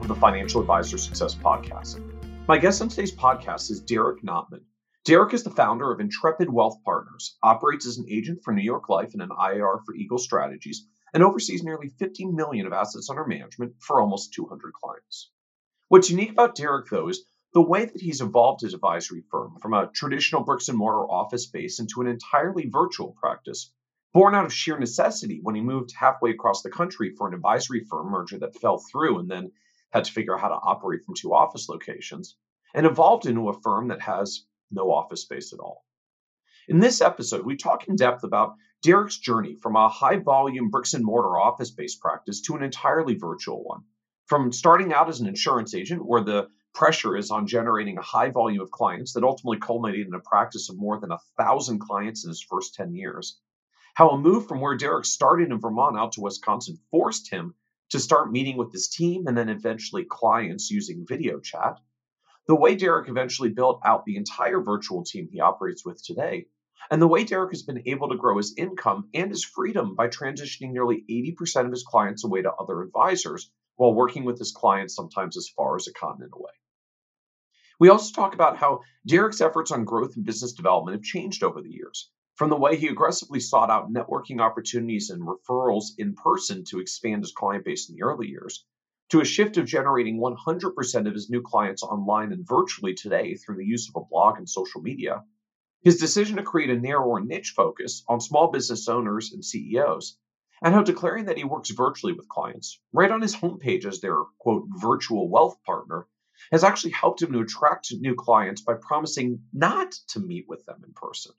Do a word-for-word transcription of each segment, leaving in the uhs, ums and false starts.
of the Financial Advisor Success Podcast. My guest on today's podcast is Derek Notman. Derek is the founder of Intrepid Wealth Partners, operates as an agent for New York Life and an I R for Eagle Strategies, and oversees nearly fifty million dollars of assets under management for almost two hundred clients. What's unique about Derek, though, is the way that he's evolved his advisory firm from a traditional bricks and mortar office space into an entirely virtual practice, born out of sheer necessity when he moved halfway across the country for an advisory firm merger that fell through and then had to figure out how to operate from two office locations, and evolved into a firm that has no office space at all. In this episode, we talk in depth about Derek's journey from a high-volume bricks-and-mortar office-based practice to an entirely virtual one, from starting out as an insurance agent where the pressure is on generating a high volume of clients that ultimately culminated in a practice of more than one thousand clients in his first ten years, how a move from where Derek started in Vermont out to Wisconsin forced him to start meeting with his team and then eventually clients using video chat, the way Derek eventually built out the entire virtual team he operates with today, and the way Derek has been able to grow his income and his freedom by transitioning nearly eighty percent of his clients away to other advisors while working with his clients sometimes as far as a continent away. We also talk about how Derek's efforts on growth and business development have changed over the years, from the way he aggressively sought out networking opportunities and referrals in person to expand his client base in the early years, to a shift of generating one hundred percent of his new clients online and virtually today through the use of a blog and social media, his decision to create a narrower niche focus on small business owners and C E Os, and how declaring that he works virtually with clients, right on his homepage as their, quote, virtual wealth partner, has actually helped him to attract new clients by promising not to meet with them in person.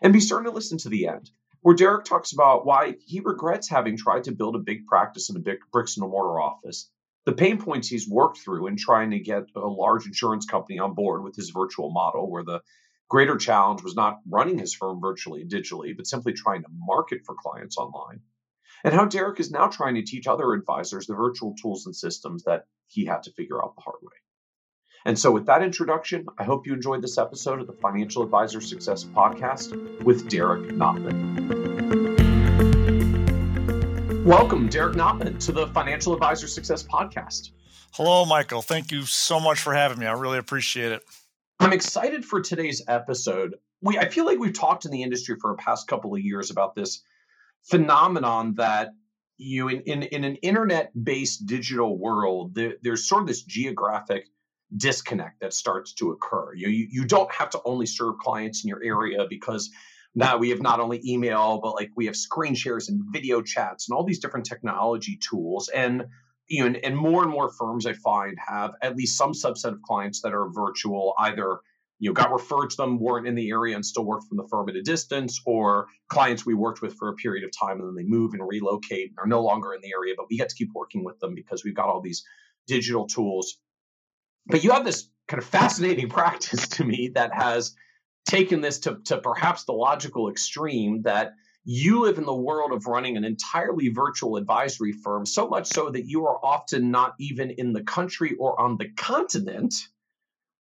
And be certain to listen to the end, where Derek talks about why he regrets having tried to build a big practice in a big bricks and mortar office, the pain points he's worked through in trying to get a large insurance company on board with his virtual model, where the greater challenge was not running his firm virtually and digitally, but simply trying to market for clients online, and how Derek is now trying to teach other advisors the virtual tools and systems that he had to figure out the hard way. And so with that introduction, I hope you enjoyed this episode of the Financial Advisor Success Podcast with Derek Notman. Welcome, Derek Notman, to the Financial Advisor Success Podcast. Hello, Michael. Thank you so much for having me. I really appreciate it. I'm excited for today's episode. We I feel like we've talked in the industry for the past couple of years about this phenomenon that you in, in, in an internet-based digital world, there, there's sort of this geographic disconnect that starts to occur. You, you you don't have to only serve clients in your area, because now we have not only email, but like we have screen shares and video chats and all these different technology tools. And you know, and, and more and more firms I find have at least some subset of clients that are virtual, either you know got referred to them, weren't in the area, and still worked from the firm at a distance, or clients we worked with for a period of time and then they move and relocate and are no longer in the area, but we get to keep working with them because we've got all these digital tools. But you have this kind of fascinating practice to me that has taken this to, to perhaps the logical extreme, that you live in the world of running an entirely virtual advisory firm, so much so that you are often not even in the country or on the continent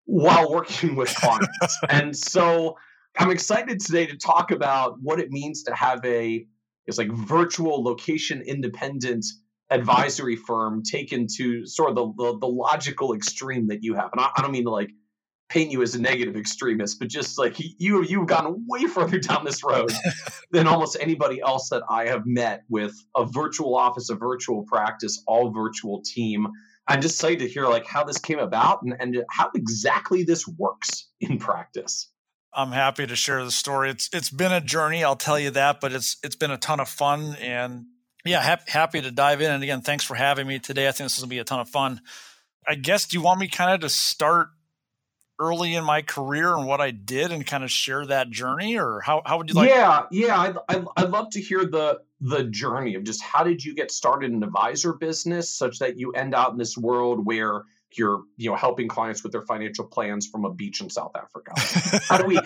while working with clients. And so I'm excited today to talk about what it means to have a, it's like virtual location independent advisory firm taken to sort of the, the, the logical extreme that you have. And I, I don't mean to like paint you as a negative extremist, but just like you, you've gone way further down this road than almost anybody else that I have met, with a virtual office, a virtual practice, all virtual team. I'm just excited to hear like how this came about and, and how exactly this works in practice. I'm happy to share the story. It's, it's been a journey, I'll tell you that, but it's, it's been a ton of fun. And yeah, ha- happy to dive in. And again, thanks for having me today. I think this is going to be a ton of fun. I guess, do you want me kind of to start early in my career and what I did and kind of share that journey? Or how, how would you like? Yeah, yeah. I'd, I'd, I'd love to hear the the journey of just how did you get started in advisor business such that you end out in this world where you're, you know, helping clients with their financial plans from a beach in South Africa. How do we,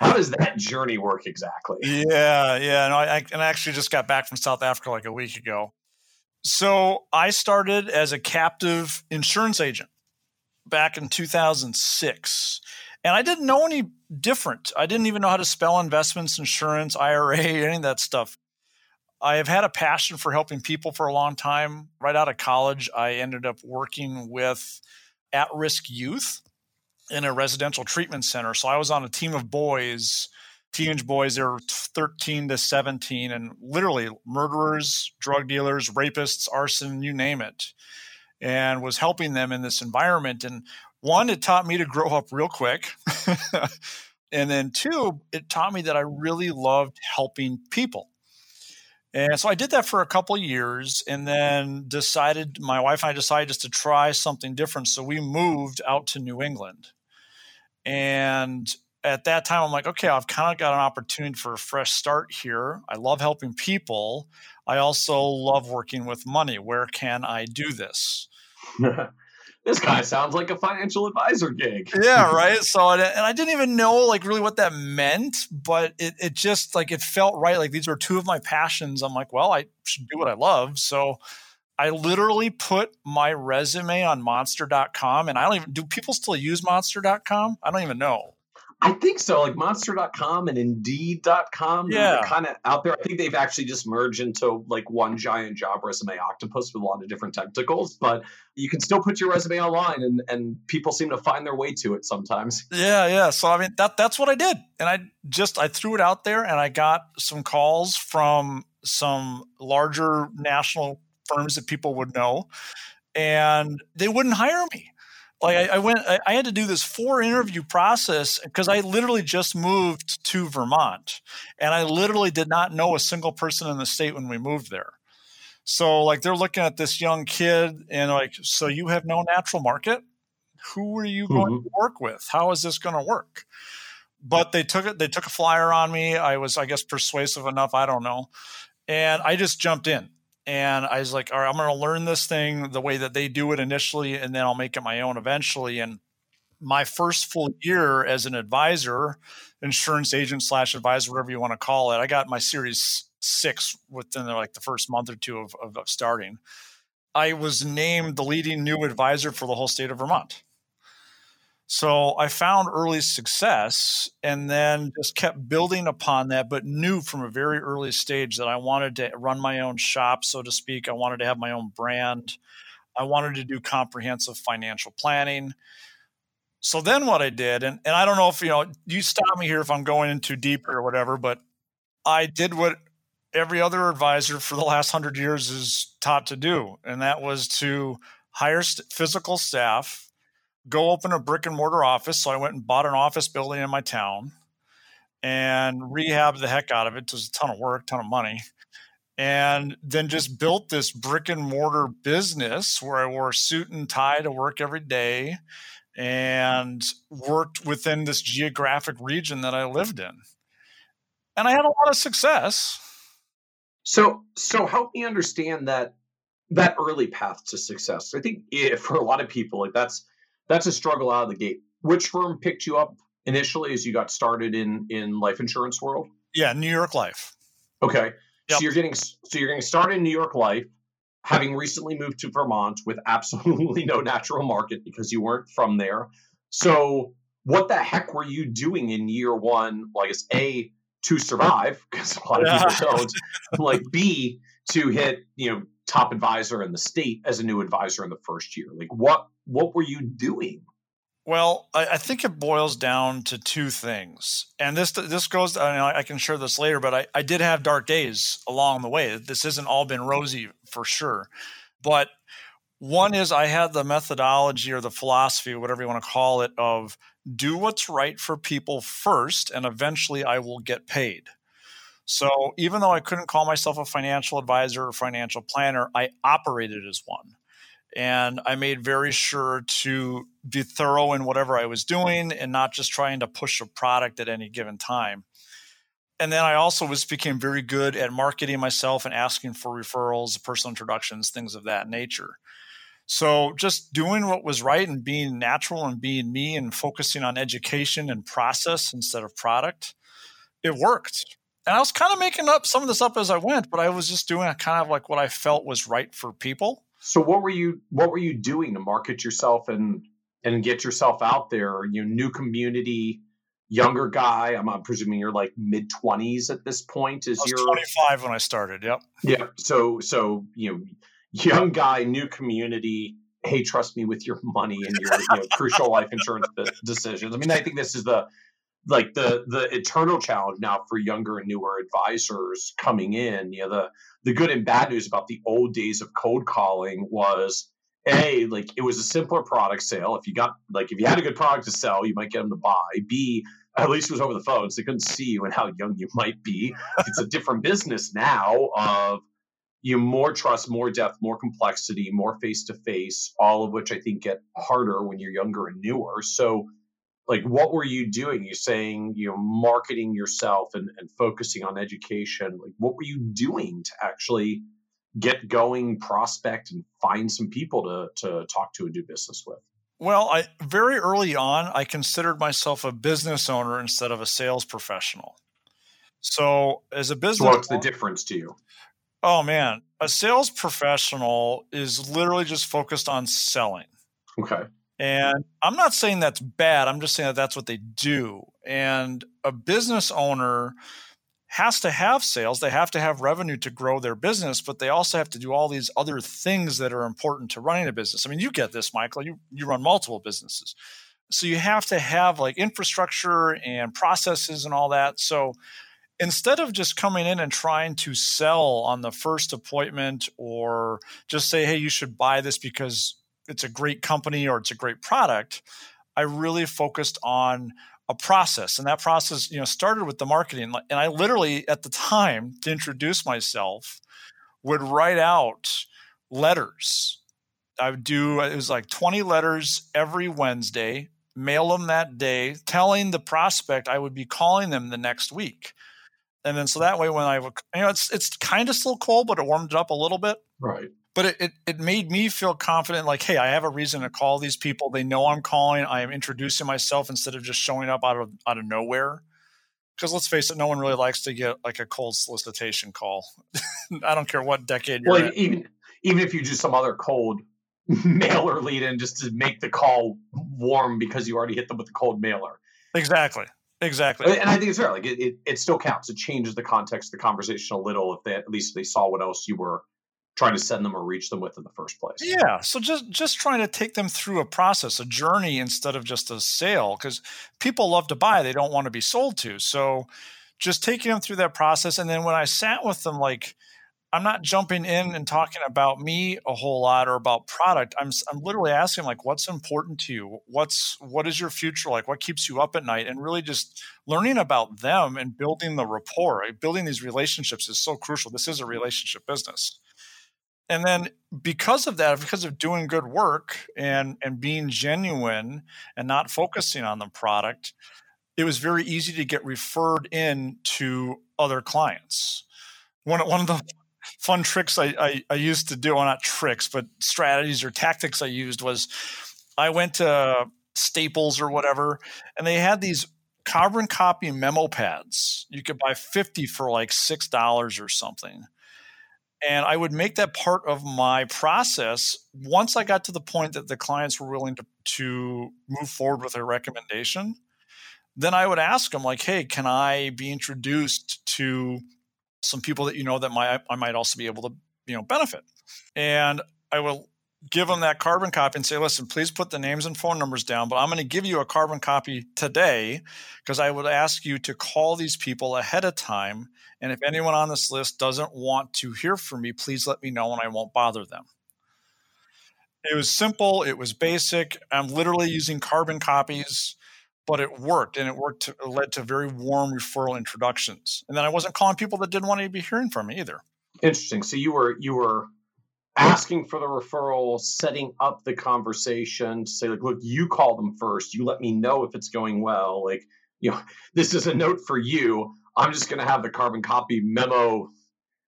how does that journey work exactly? Yeah. Yeah. No, I, and I actually just got back from South Africa like a week ago. So I started as a captive insurance agent back in two thousand six. And I didn't know any different. I didn't even know how to spell investments, insurance, I R A, any of that stuff. I have had a passion for helping people for a long time. Right out of college, I ended up working with at-risk youth in a residential treatment center. So I was on a team of boys, teenage boys, they were thirteen to seventeen, and literally murderers, drug dealers, rapists, arson, you name it, and was helping them in this environment. And one, it taught me to grow up real quick. And then two, it taught me that I really loved helping people. And so I did that for a couple of years and then decided, my wife and I decided just to try something different. So we moved out to New England. And at that time, I'm like, okay, I've kind of got an opportunity for a fresh start here. I love helping people. I also love working with money. Where can I do this? This guy sounds like a financial advisor gig. Yeah, right. So, and I didn't even know like really what that meant, but it it just like, it felt right. Like these were two of my passions. I'm like, well, I should do what I love. So I literally put my resume on monster dot com, and I don't even, do people still use monster dot com? I don't even know. I think so. Like monster dot com and indeed dot com. Yeah. Kind of out there. I think they've actually just merged into like one giant job resume octopus with a lot of different tentacles, but you can still put your resume online, and, and people seem to find their way to it sometimes. Yeah. Yeah. So, I mean, that, that's what I did. And I just, I threw it out there, and I got some calls from some larger national firms that people would know, and they wouldn't hire me. Like I, I went, I had to do this four interview process because I literally just moved to Vermont, and I literally did not know a single person in the state when we moved there. So like they're looking at this young kid and like, so you have no natural market? Who are you mm-hmm. going to work with? How is this going to work? But they took it, they took a flyer on me. I was, I guess, persuasive enough. I don't know. And I just jumped in. And I was like, all right, I'm going to learn this thing the way that they do it initially, and then I'll make it my own eventually. And my first full year as an advisor, insurance agent slash advisor, whatever you want to call it, I got my series six within like the first month or two of, of starting. I was named the leading new advisor for the whole state of Vermont. So I found early success and then just kept building upon that, but knew from a very early stage that I wanted to run my own shop, so to speak. I wanted to have my own brand. I wanted to do comprehensive financial planning. So then what I did, and, and I don't know if, you know, you stop me here if I'm going in too deep or whatever, but I did what every other advisor for the last hundred years is taught to do. And that was to hire st- physical staff, go open a brick and mortar office. So I went and bought an office building in my town and rehabbed the heck out of it. It was a ton of work, ton of money. And then just built this brick and mortar business where I wore a suit and tie to work every day and worked within this geographic region that I lived in. And I had a lot of success. So, so help me understand that, that early path to success. I think if, for a lot of people, like that's, That's a struggle out of the gate. Which firm picked you up initially as you got started in, in life insurance world? Yeah, New York Life. Okay. Yep. So you're getting so you're getting started in New York Life, having recently moved to Vermont with absolutely no natural market because you weren't from there. So what the heck were you doing in year one? Well, I guess A, to survive, because a lot of people don't. Like B, to hit, you know, top advisor in the state as a new advisor in the first year. Like what what were you doing? Well, I, I think it boils down to two things. And this this goes, I mean, I can share this later, but I, I did have dark days along the way. This hasn't all been rosy for sure. But one is I had the methodology or the philosophy, whatever you want to call it, of do what's right for people first, and eventually I will get paid. So even though I couldn't call myself a financial advisor or financial planner, I operated as one. And I made very sure to be thorough in whatever I was doing and not just trying to push a product at any given time. And then I also was became very good at marketing myself and asking for referrals, personal introductions, things of that nature. So just doing what was right and being natural and being me and focusing on education and process instead of product, it worked. And I was kind of making up some of this up as I went, but I was just doing kind of like what I felt was right for people. So what were you what were you doing to market yourself and and get yourself out there? You know, new community, younger guy. I'm, I'm presuming you're like mid twenties at this point. Is I was your twenty-five when I started? Yep. Yeah. So so you know. Young guy, new community. Hey, trust me with your money and your you know, crucial life insurance decisions. I mean, I think this is the like the the eternal challenge now for younger and newer advisors coming in. You know, the the good and bad news about the old days of cold calling was A, like it was a simpler product sale. If you got like if you had a good product to sell, you might get them to buy. B, at least it was over the phone, so they couldn't see you and how young you might be. It's a different business now of you know, more trust, more depth, more complexity, more face-to-face, all of which I think get harder when you're younger and newer. So like, what were you doing? You're saying, you know, marketing yourself and, and focusing on education. Like, what were you doing to actually get going, prospect, and find some people to, to talk to and do business with? Well, I very early on, I considered myself a business owner instead of a sales professional. So as a business owner, so what's the difference to you? Oh, man. A sales professional is literally just focused on selling. Okay. And I'm not saying that's bad. I'm just saying that that's what they do. And a business owner has to have sales. They have to have revenue to grow their business, but they also have to do all these other things that are important to running a business. I mean, you get this, Michael. You you run multiple businesses. So you have to have like infrastructure and processes and all that. So instead of just coming in and trying to sell on the first appointment or just say, hey, you should buy this because it's a great company or it's a great product, I really focused on a process. And that process, you know, started with the marketing. And I literally, at the time, to introduce myself, would write out letters. I would do, it was like twenty letters every Wednesday, mail them that day, telling the prospect I would be calling them the next week. And then so that way when I would, you know, it's it's kind of still cold, but it warmed up a little bit. Right. But it, it it made me feel confident, like, hey, I have a reason to call these people. They know I'm calling. I am introducing myself instead of just showing up out of out of nowhere. Because let's face it, no one really likes to get like a cold solicitation call. I don't care what decade you're well, in. Even, even if you do some other cold mailer lead in just to make the call warm because you already hit them with the cold mailer. Exactly. Exactly. And I think it's fair. Like it, it, it still counts. It changes the context of the conversation a little if they at least they saw what else you were trying to send them or reach them with in the first place. Yeah. So just just trying to take them through a process, a journey instead of just a sale, because people love to buy. They don't want to be sold to. So just taking them through that process. And then when I sat with them, like I'm not jumping in and talking about me a whole lot or about product. I'm I'm literally asking like, what's important to you? What's, what is your future like? What keeps you up at night? And really just learning about them and building the rapport, right? Building these relationships is so crucial. This is a relationship business. And then because of that, because of doing good work and, and being genuine and not focusing on the product, it was very easy to get referred in to other clients. One, one of the fun tricks I, I, I used to do, well, not tricks, but strategies or tactics I used was I went to Staples or whatever, and they had these carbon copy memo pads. You could buy fifty for like six dollars or something. And I would make that part of my process once I got to the point that the clients were willing to, to move forward with a recommendation. Then I would ask them like, hey, can I be introduced to some people that you know that my, I might also be able to, you know, benefit. And I will give them that carbon copy and say, listen, please put the names and phone numbers down, but I'm going to give you a carbon copy today because I would ask you to call these people ahead of time. And if anyone on this list doesn't want to hear from me, please let me know and I won't bother them. It was simple. It was basic. I'm literally using carbon copies. But it worked, and it worked to, it led to very warm referral introductions. And then I wasn't calling people that didn't want to be hearing from me either. Interesting. So you were you were asking for the referral, setting up the conversation to say, like, look, you call them first. You let me know if it's going well. Like, you know, this is a note for you. I'm just going to have the carbon copy memo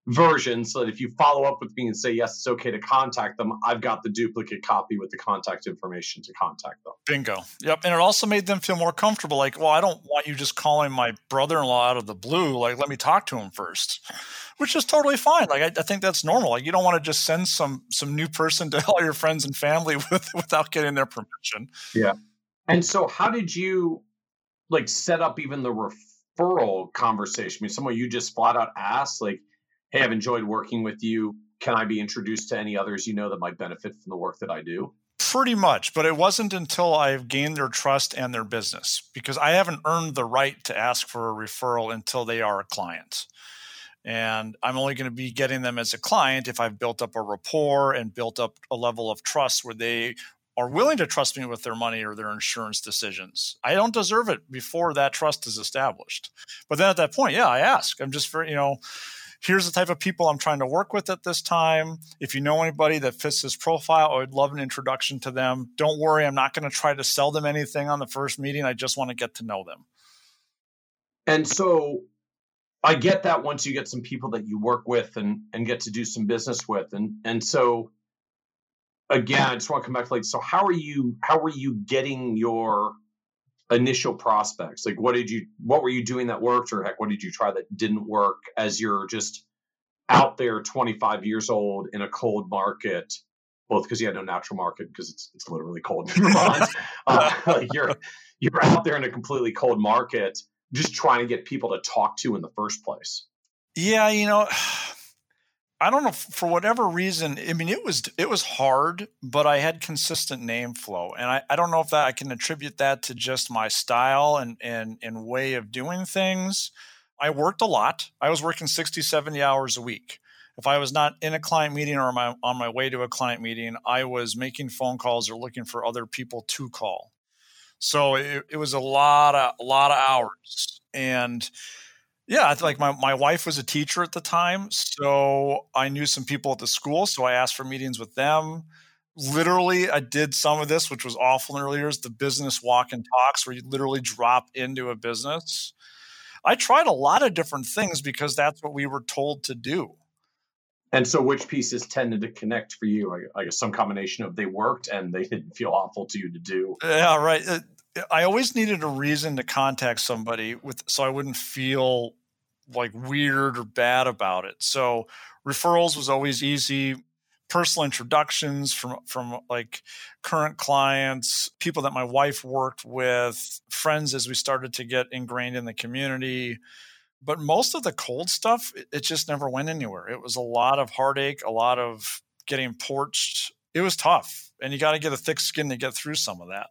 version so that if you follow up with me and say, yes, it's okay to contact them, I've got the duplicate copy with the contact information to contact them. Bingo. Yep. And it also made them feel more comfortable. Like, well, I don't want you just calling my brother-in-law out of the blue. Like, let me talk to him first, which is totally fine. Like, I, I think that's normal. Like, you don't want to just send some, some new person to all your friends and family with, without getting their permission. Yeah. And so how did you like set up even the referral conversation? I mean, someone you just flat out asked, like, hey, I've enjoyed working with you. Can I be introduced to any others you know that might benefit from the work that I do? Pretty much, but it wasn't until I've gained their trust and their business, because I haven't earned the right to ask for a referral until they are a client. And I'm only going to be getting them as a client if I've built up a rapport and built up a level of trust where they are willing to trust me with their money or their insurance decisions. I don't deserve it before that trust is established. But then at that point, yeah, I ask. I'm just, very, you know, here's the type of people I'm trying to work with at this time. If you know anybody that fits this profile, I would love an introduction to them. Don't worry, I'm not going to try to sell them anything on the first meeting. I just want to get to know them. And so I get that once you get some people that you work with and, and get to do some business with. And, and so again, I just want to come back to like, so how are you, how were you getting your initial prospects? Like, what did you, what were you doing that worked, or heck, what did you try that didn't work as you're just out there twenty-five years old in a cold market, both because you had no natural market because it's it's literally cold in Vermont. uh, like you're, you're out there in a completely cold market, just trying to get people to talk to in the first place. Yeah. You know, I don't know, for whatever reason, I mean, it was it was hard, but I had consistent name flow. And I, I don't know if that I can attribute that to just my style and, and, and way of doing things. I worked a lot. I was working sixty, seventy hours a week. If I was not in a client meeting or my, on my way to a client meeting, I was making phone calls or looking for other people to call. So it, it was a lot of, a lot of hours. And yeah, like my, my wife was a teacher at the time, so I knew some people at the school, so I asked for meetings with them. Literally, I did some of this, which was awful in the early years, the business walk and talks where you literally drop into a business. I tried a lot of different things because that's what we were told to do. And so which pieces tended to connect for you? I, I guess some combination of they worked and they didn't feel awful to you to do. Yeah, right. I always needed a reason to contact somebody with, so I wouldn't feel like weird or bad about it. So referrals was always easy. Personal introductions from, from like current clients, people that my wife worked with, friends as we started to get ingrained in the community. But most of the cold stuff, it just never went anywhere. It was a lot of heartache, a lot of getting poached. It was tough. And you got to get a thick skin to get through some of that.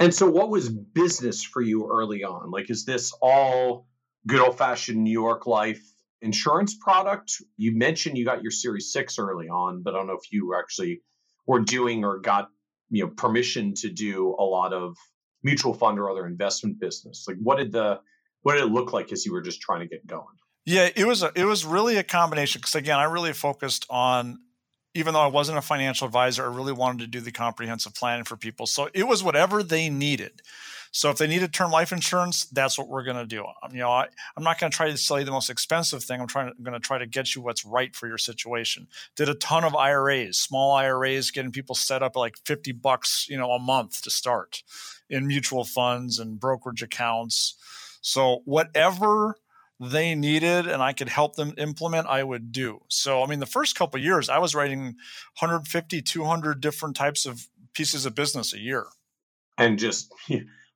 And so what was business for you early on? Like, is this all good old-fashioned New York Life insurance product? You mentioned you got your Series six early on, but I don't know if you actually were doing or got, you know, permission to do a lot of mutual fund or other investment business. Like, what did the what did it look like as you were just trying to get going? Yeah, it was a, it was really a combination, because again, I really focused on, even though I wasn't a financial advisor, I really wanted to do the comprehensive planning for people. So it was whatever they needed. So if they needed term life insurance, that's what we're going to do. You know, I, I'm not going to try to sell you the most expensive thing. I'm trying to, I'm going to try to get you what's right for your situation. Did a ton of I R As, small I R As, getting people set up like fifty bucks, you know, a month to start in mutual funds and brokerage accounts. So whatever they needed and I could help them implement, I would do. So, I mean, the first couple of years, I was writing one hundred fifty, two hundred different types of pieces of business a year. And just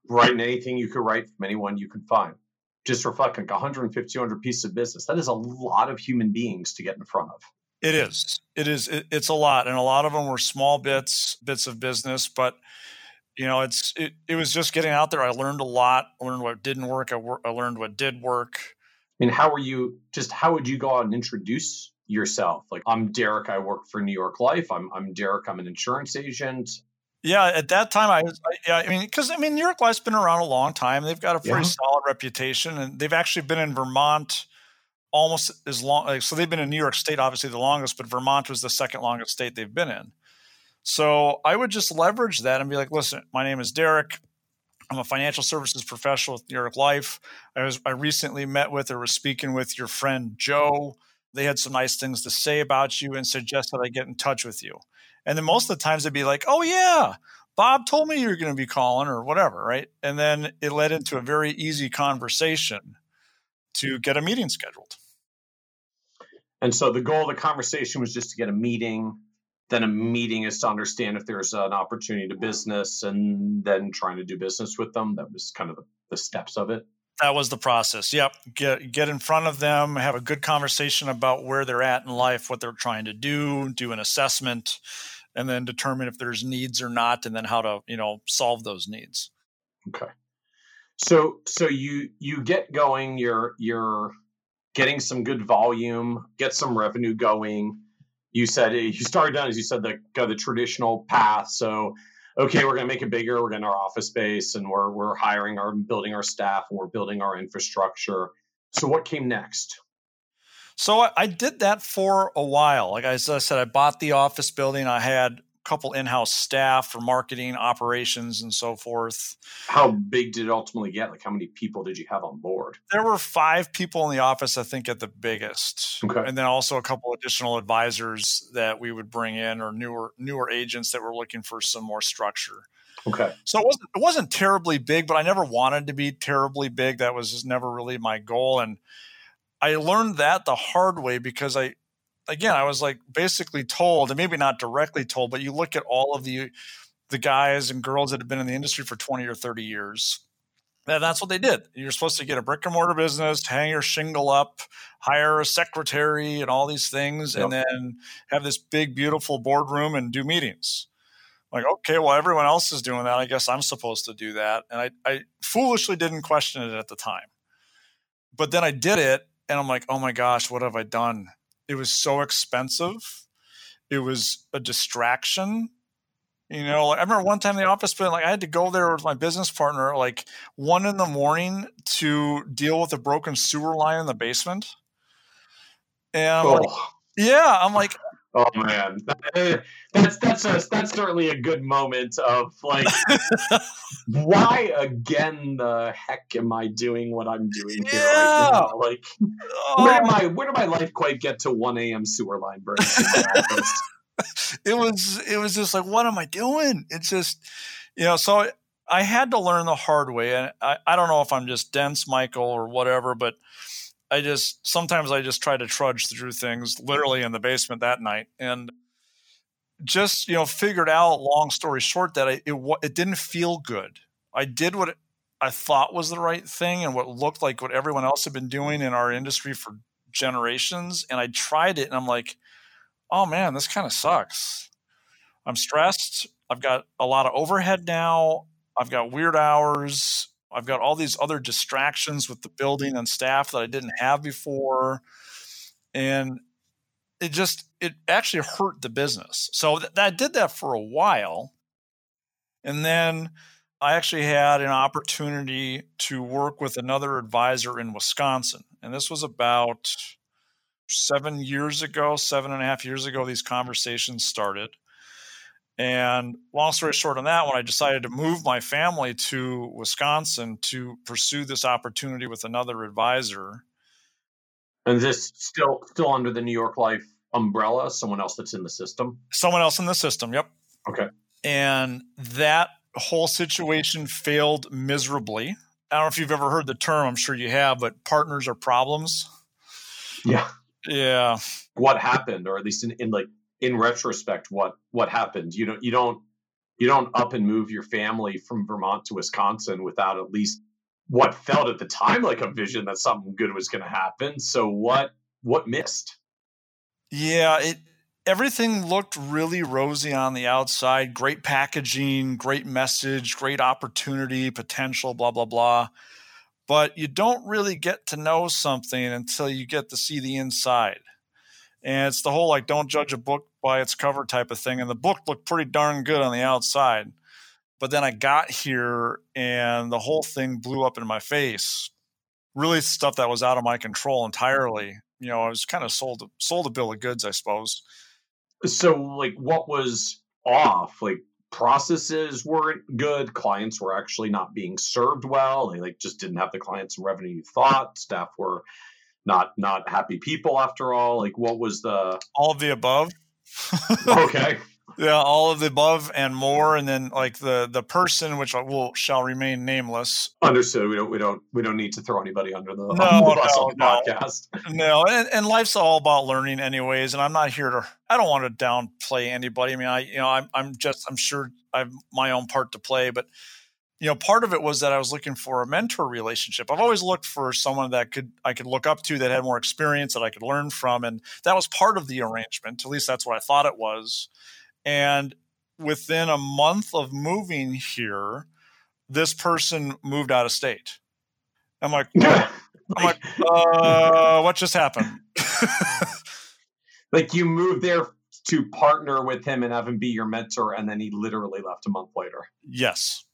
writing anything you could write from anyone you could find. Just reflect like one hundred fifty, two hundred pieces of business. That is a lot of human beings to get in front of. It is. It is. It, it's a lot. And a lot of them were small bits, bits of business, but you know, it's, it, it was just getting out there. I learned a lot, I learned what didn't work. I, wor- I learned what did work. I mean, how are you, just how would you go out and introduce yourself? Like, I'm Derek, I work for New York Life. I'm I'm Derek, I'm an insurance agent. Yeah, at that time, I was, yeah, I mean, because I mean, New York Life's been around a long time. They've got a pretty yeah. solid reputation, and they've actually been in Vermont almost as long. Like, so they've been in New York State, obviously the longest, but Vermont was the second longest state they've been in. So I would just leverage that and be like, listen, my name is Derek. I'm a financial services professional with New York Life. I was I recently met with or was speaking with your friend Joe. They had some nice things to say about you and suggest that I get in touch with you. And then most of the times it'd be like, oh yeah, Bob told me you were going to be calling or whatever, right? And then it led into a very easy conversation to get a meeting scheduled. And so the goal of the conversation was just to get a meeting. Then a meeting is to understand if there's an opportunity to business, and then trying to do business with them. That was kind of the, the steps of it. That was the process. Yep. Get get in front of them, have a good conversation about where they're at in life, what they're trying to do, do an assessment, and then determine if there's needs or not, and then how to, you know, solve those needs. Okay. So so you you get going, you're you're getting some good volume, get some revenue going. You said you started down, as you said, the kind of the traditional path. So okay, we're going to make it bigger. We're getting our office space, and we're we're hiring our building our staff, and we're building our infrastructure. So what came next? So I, I did that for a while. Like I said, I bought the office building. I had a couple in-house staff for marketing, operations, and so forth. How big did it ultimately get? Like how many people did you have on board? There were five people in the office, I think, at the biggest. Okay. And then also a couple additional advisors that we would bring in, or newer newer agents that were looking for some more structure. Okay. So it wasn't it wasn't terribly big, but I never wanted to be terribly big. That was just never really my goal. And I learned that the hard way, because I, again, I was like basically told, and maybe not directly told, but you look at all of the the guys and girls that have been in the industry for twenty or thirty years, and that's what they did. You're supposed to get a brick and mortar business, hang your shingle up, hire a secretary and all these things, yep. and then have this big, beautiful boardroom and do meetings. Like, okay, well, everyone else is doing that. I guess I'm supposed to do that. And I, I foolishly didn't question it at the time. But then I did it. And I'm like, oh my gosh, what have I done? It was so expensive. It was a distraction. You know, like I remember one time in the office, but like I had to go there with my business partner at like one in the morning to deal with a broken sewer line in the basement. And I'm oh. like, yeah, I'm like, oh man, that's that's a, that's certainly a good moment of like, why again the heck am I doing what I'm doing here? Yeah. Right now? Like, oh. where am I? Where did my life quite get to one a.m. sewer line breaks? it was it was just like, what am I doing? It's just, you know. So I had to learn the hard way, and I, I don't know if I'm just dense, Michael, or whatever, but. I just, sometimes I just try to trudge through things literally in the basement that night, and just, you know, figured out, long story short, that I, it, it didn't feel good. I did what I thought was the right thing and what looked like what everyone else had been doing in our industry for generations. And I tried it and I'm like, oh man, this kind of sucks. I'm stressed. I've got a lot of overhead now. I've got weird hours. I've got all these other distractions with the building and staff that I didn't have before. And it just, it actually hurt the business. So th- I did that for a while. And then I actually had an opportunity to work with another advisor in Wisconsin. And this was about seven years ago, seven and a half years ago, these conversations started. And long story short on that one, I decided to move my family to Wisconsin to pursue this opportunity with another advisor. And this still still under the New York Life umbrella, someone else that's in the system? Someone else in the system, yep. Okay. And that whole situation failed miserably. I don't know if you've ever heard the term, I'm sure you have, but partners are problems. Yeah. Yeah. What happened, or at least in, in like, in retrospect, what, what happened? You don't, you don't, you don't up and move your family from Vermont to Wisconsin without at least what felt at the time like a vision that something good was going to happen. So what, what missed? Yeah, it, everything looked really rosy on the outside. Great packaging, great message, great opportunity, potential, blah, blah, blah. But you don't really get to know something until you get to see the inside. And it's the whole, like, don't judge a book by its cover type of thing. And the book looked pretty darn good on the outside. But then I got here and the whole thing blew up in my face. Really stuff that was out of my control entirely. You know, I was kind of sold, sold a bill of goods, I suppose. So, like, what was off? Like, processes weren't good. Clients were actually not being served well. They like just didn't have the clients and revenue you thought. Staff were not not happy people after all. Like, what was the... All of the above. Okay. Yeah, all of the above and more. And then like the the person, which will shall remain nameless. Understood. We don't we don't we don't need to throw anybody under the, no, under the bus no, on the no. podcast. No, and, and life's all about learning anyways. And I'm not here to I don't want to downplay anybody. I mean, I you know, I'm I'm just I'm sure I've my own part to play, but you know, part of it was that I was looking for a mentor relationship. I've always looked for someone that could I could look up to that had more experience that I could learn from. And that was part of the arrangement. At least that's what I thought it was. And within a month of moving here, this person moved out of state. I'm like, I'm like, uh, what just happened? Like you moved there to partner with him and have him be your mentor, and then he literally left a month later. Yes.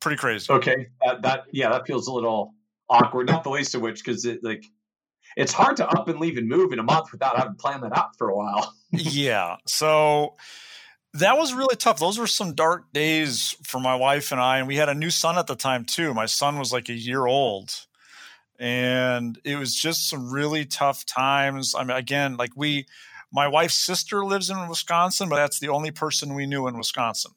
Pretty crazy. Okay. That, that yeah, that feels a little awkward, not the least of which, because it like it's hard to up and leave and move in a month without having planned that out for a while. Yeah. So that was really tough. Those were some dark days for my wife and I. And we had a new son at the time too. My son was like a year old, and it was just some really tough times. I mean, again, like we, my wife's sister lives in Wisconsin, but that's the only person we knew in Wisconsin.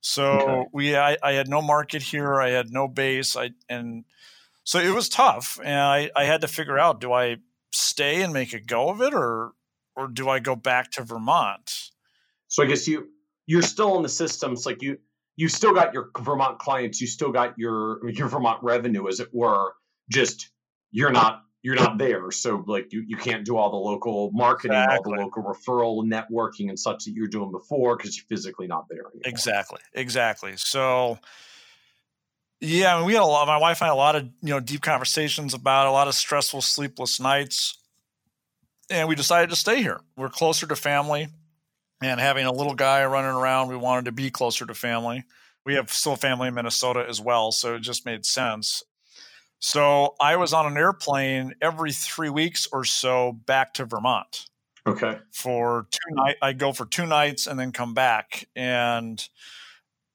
So okay. we, I, I had no market here. I had no base. I, and so it was tough, and I, I had to figure out, do I stay and make a go of it, or or do I go back to Vermont? So I guess you, you're still in the systems, like you you still got your Vermont clients, you still got your your Vermont revenue, as it were, just you're not you're not there. So like you, you can't do all the local marketing, exactly. all the local referral networking and such that you were doing before because you're physically not there anymore. Exactly, exactly. So yeah, I mean, we had a lot, my wife and I had a lot of, you know, deep conversations about it, a lot of stressful, sleepless nights. And we decided to stay here. We're closer to family, and having a little guy running around, we wanted to be closer to family. We have still family in Minnesota as well, so it just made sense. So I was on an airplane every three weeks or so back to Vermont. Okay. For two nights, I go for two nights and then come back. And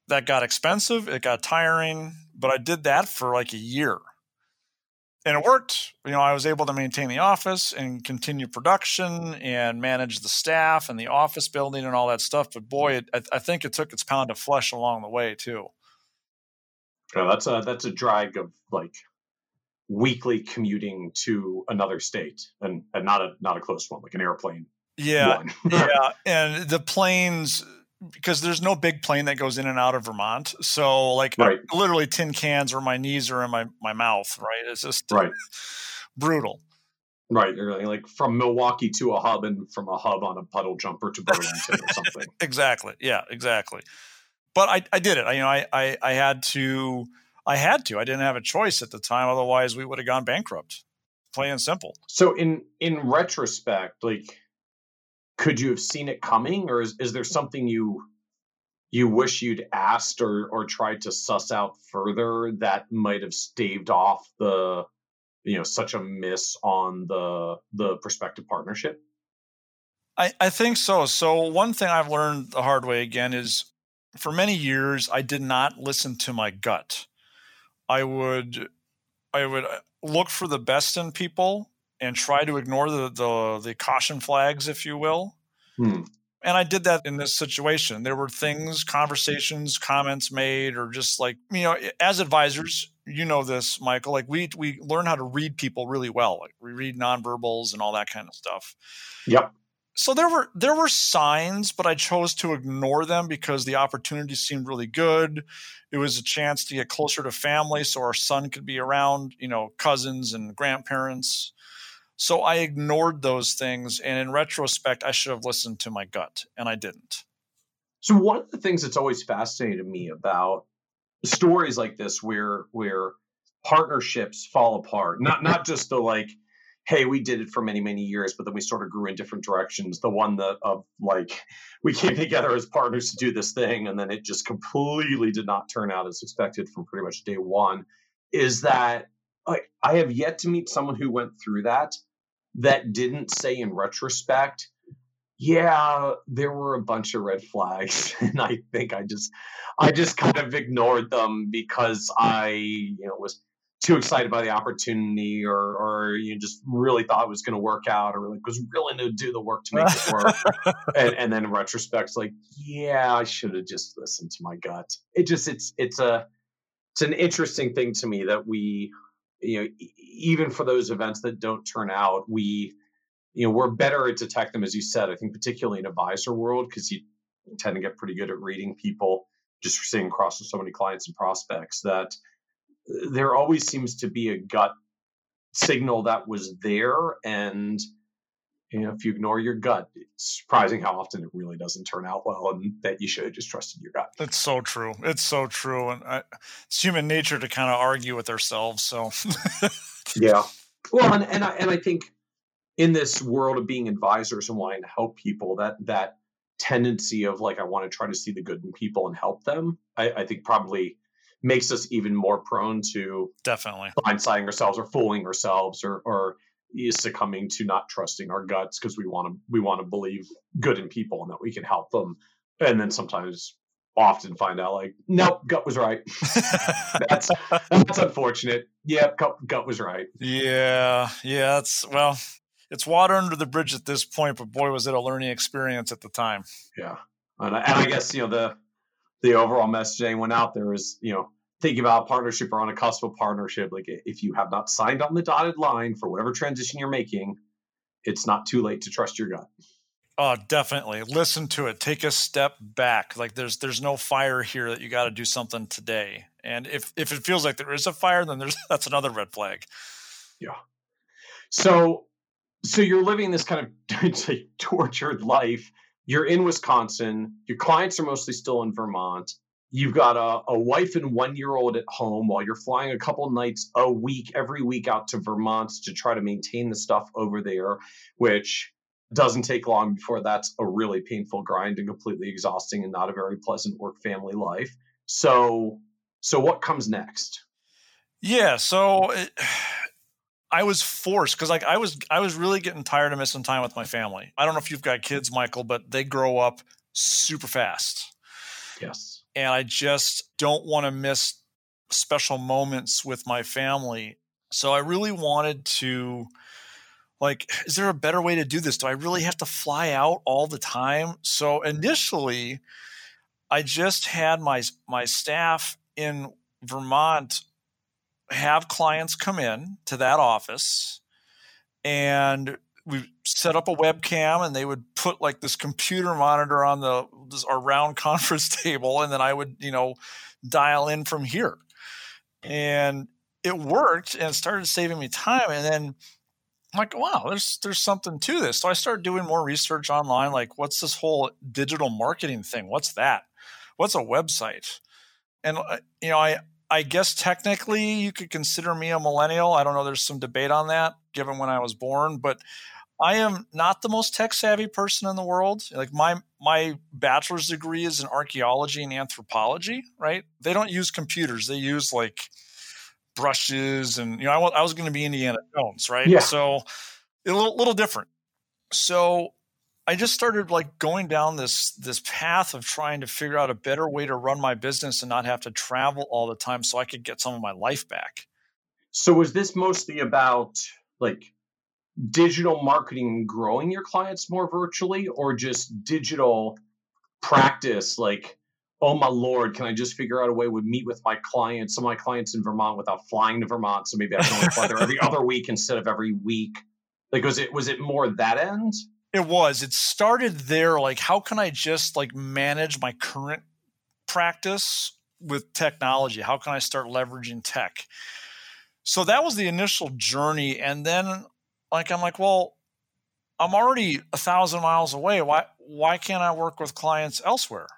that got expensive. It got tiring. But I did that for like a year, and it worked. You know, I was able to maintain the office and continue production and manage the staff and the office building and all that stuff. But boy, it, I, I think it took its pound of flesh along the way too. Yeah, that's a that's a drag of like weekly commuting to another state, and, and not a not a close one, like an airplane. Yeah, one. yeah, and the planes. Because there's no big plane that goes in and out of Vermont. So like right. literally tin cans where my knees are in my, my mouth, right? It's just right. brutal. Right. You're like from Milwaukee to a hub, and from a hub on a puddle jumper to Burlington or something. Exactly. Yeah, exactly. But I, I did it. I, you know, I, I, I had to, I had to, I didn't have a choice at the time. Otherwise we would have gone bankrupt, plain and simple. So in, in retrospect, like, could you have seen it coming, or is, is there something you you wish you'd asked or or tried to suss out further that might have staved off the, you know, such a miss on the the prospective partnership? I, I think so. So one thing I've learned the hard way again is for many years I did not listen to my gut. I would I would look for the best in people and try to ignore the, the the caution flags, if you will. Hmm. And I did that in this situation. There were things, conversations, comments made, or just like, you know, as advisors, you know this, Michael, like we we learn how to read people really well. Like we read nonverbals and all that kind of stuff. Yep. So there were there were signs, but I chose to ignore them because the opportunity seemed really good. It was a chance to get closer to family so our son could be around, you know, cousins and grandparents. So I ignored those things, and in retrospect, I should have listened to my gut, and I didn't. So one of the things that's always fascinated me about stories like this where where partnerships fall apart, not not just the like, hey, we did it for many, many years, but then we sort of grew in different directions. The one that of like, we came together as partners to do this thing, and then it just completely did not turn out as expected from pretty much day one, is that like I have yet to meet someone who went through that that didn't say in retrospect, yeah, there were a bunch of red flags, and I think I just, I just kind of ignored them because I, you know, was too excited by the opportunity, or, or you know, just really thought it was going to work out, or like was willing to do the work to make it work. and, and then in retrospect, it's like, yeah, I should have just listened to my gut. It just, it's, it's a, it's an interesting thing to me that we, you know, even for those events that don't turn out, we, you know, we're better at detect them, as you said, I think, particularly in advisor world, because you tend to get pretty good at reading people just for sitting across with so many clients and prospects, that there always seems to be a gut signal that was there. And, you know, if you ignore your gut, it's surprising how often it really doesn't turn out well, and that you should have just trusted your gut. That's so true. It's so true. And I, it's human nature to kind of argue with ourselves. So, yeah. Well, and, and I, and I think, in this world of being advisors and wanting to help people, that that tendency of like, I want to try to see the good in people and help them, I, I think probably makes us even more prone to definitely blindsiding ourselves or fooling ourselves, or or succumbing to not trusting our guts because we want to we want to believe good in people and that we can help them, and then sometimes often find out like, nope, gut was right. that's that's unfortunate. Yeah, gut, gut was right. Yeah, yeah. That's well. It's water under the bridge at this point, but boy, was it a learning experience at the time. Yeah. And I, and I guess, you know, the the overall message I went out there is, you know, think about a partnership or on a customer partnership. Like, if you have not signed on the dotted line for whatever transition you're making, it's not too late to trust your gut. Oh, definitely. Listen to it. Take a step back. Like, there's there's no fire here that you got to do something today. And if if it feels like there is a fire, then there's that's another red flag. Yeah. So... So you're living this kind of say, tortured life. You're in Wisconsin. Your clients are mostly still in Vermont. You've got a, a wife and one-year-old at home while you're flying a couple nights a week, every week out to Vermont to try to maintain the stuff over there, which doesn't take long before that's a really painful grind and completely exhausting and not a very pleasant work-family life. So, so what comes next? Yeah, so... It... I was forced because like I was I was really getting tired of missing time with my family. I don't know if you've got kids, Michael, but they grow up super fast. Yes. And I just don't want to miss special moments with my family. So I really wanted to, like, is there a better way to do this? Do I really have to fly out all the time? So initially, I just had my my staff in Vermont have clients come in to that office, and we set up a webcam, and they would put like this computer monitor on the this, our round conference table. And then I would, you know, dial in from here, and it worked and it started saving me time. And then I'm like, wow, there's, there's something to this. So I started doing more research online. Like, what's this whole digital marketing thing? What's that? What's a website? And you know, I, I guess technically you could consider me a millennial. I don't know. There's some debate on that given when I was born, but I am not the most tech savvy person in the world. Like my, my bachelor's degree is in archaeology and anthropology, right? They don't use computers. They use like brushes and, you know, I was, I was going to be Indiana Jones, right? Yeah. So a little, little different. So I just started like going down this this path of trying to figure out a better way to run my business and not have to travel all the time so I could get some of my life back. So was this mostly about like digital marketing and growing your clients more virtually, or just digital practice? Like, oh my Lord, can I just figure out a way to meet with my clients, some of my clients in Vermont without flying to Vermont? So maybe I can only fly there every other week instead of every week. Like, was it was it more that end? It was. It started there. Like, how can I just like manage my current practice with technology? How can I start leveraging tech? So that was the initial journey. And then like, I'm like, well, I'm already a thousand miles away. Why, why can't I work with clients elsewhere?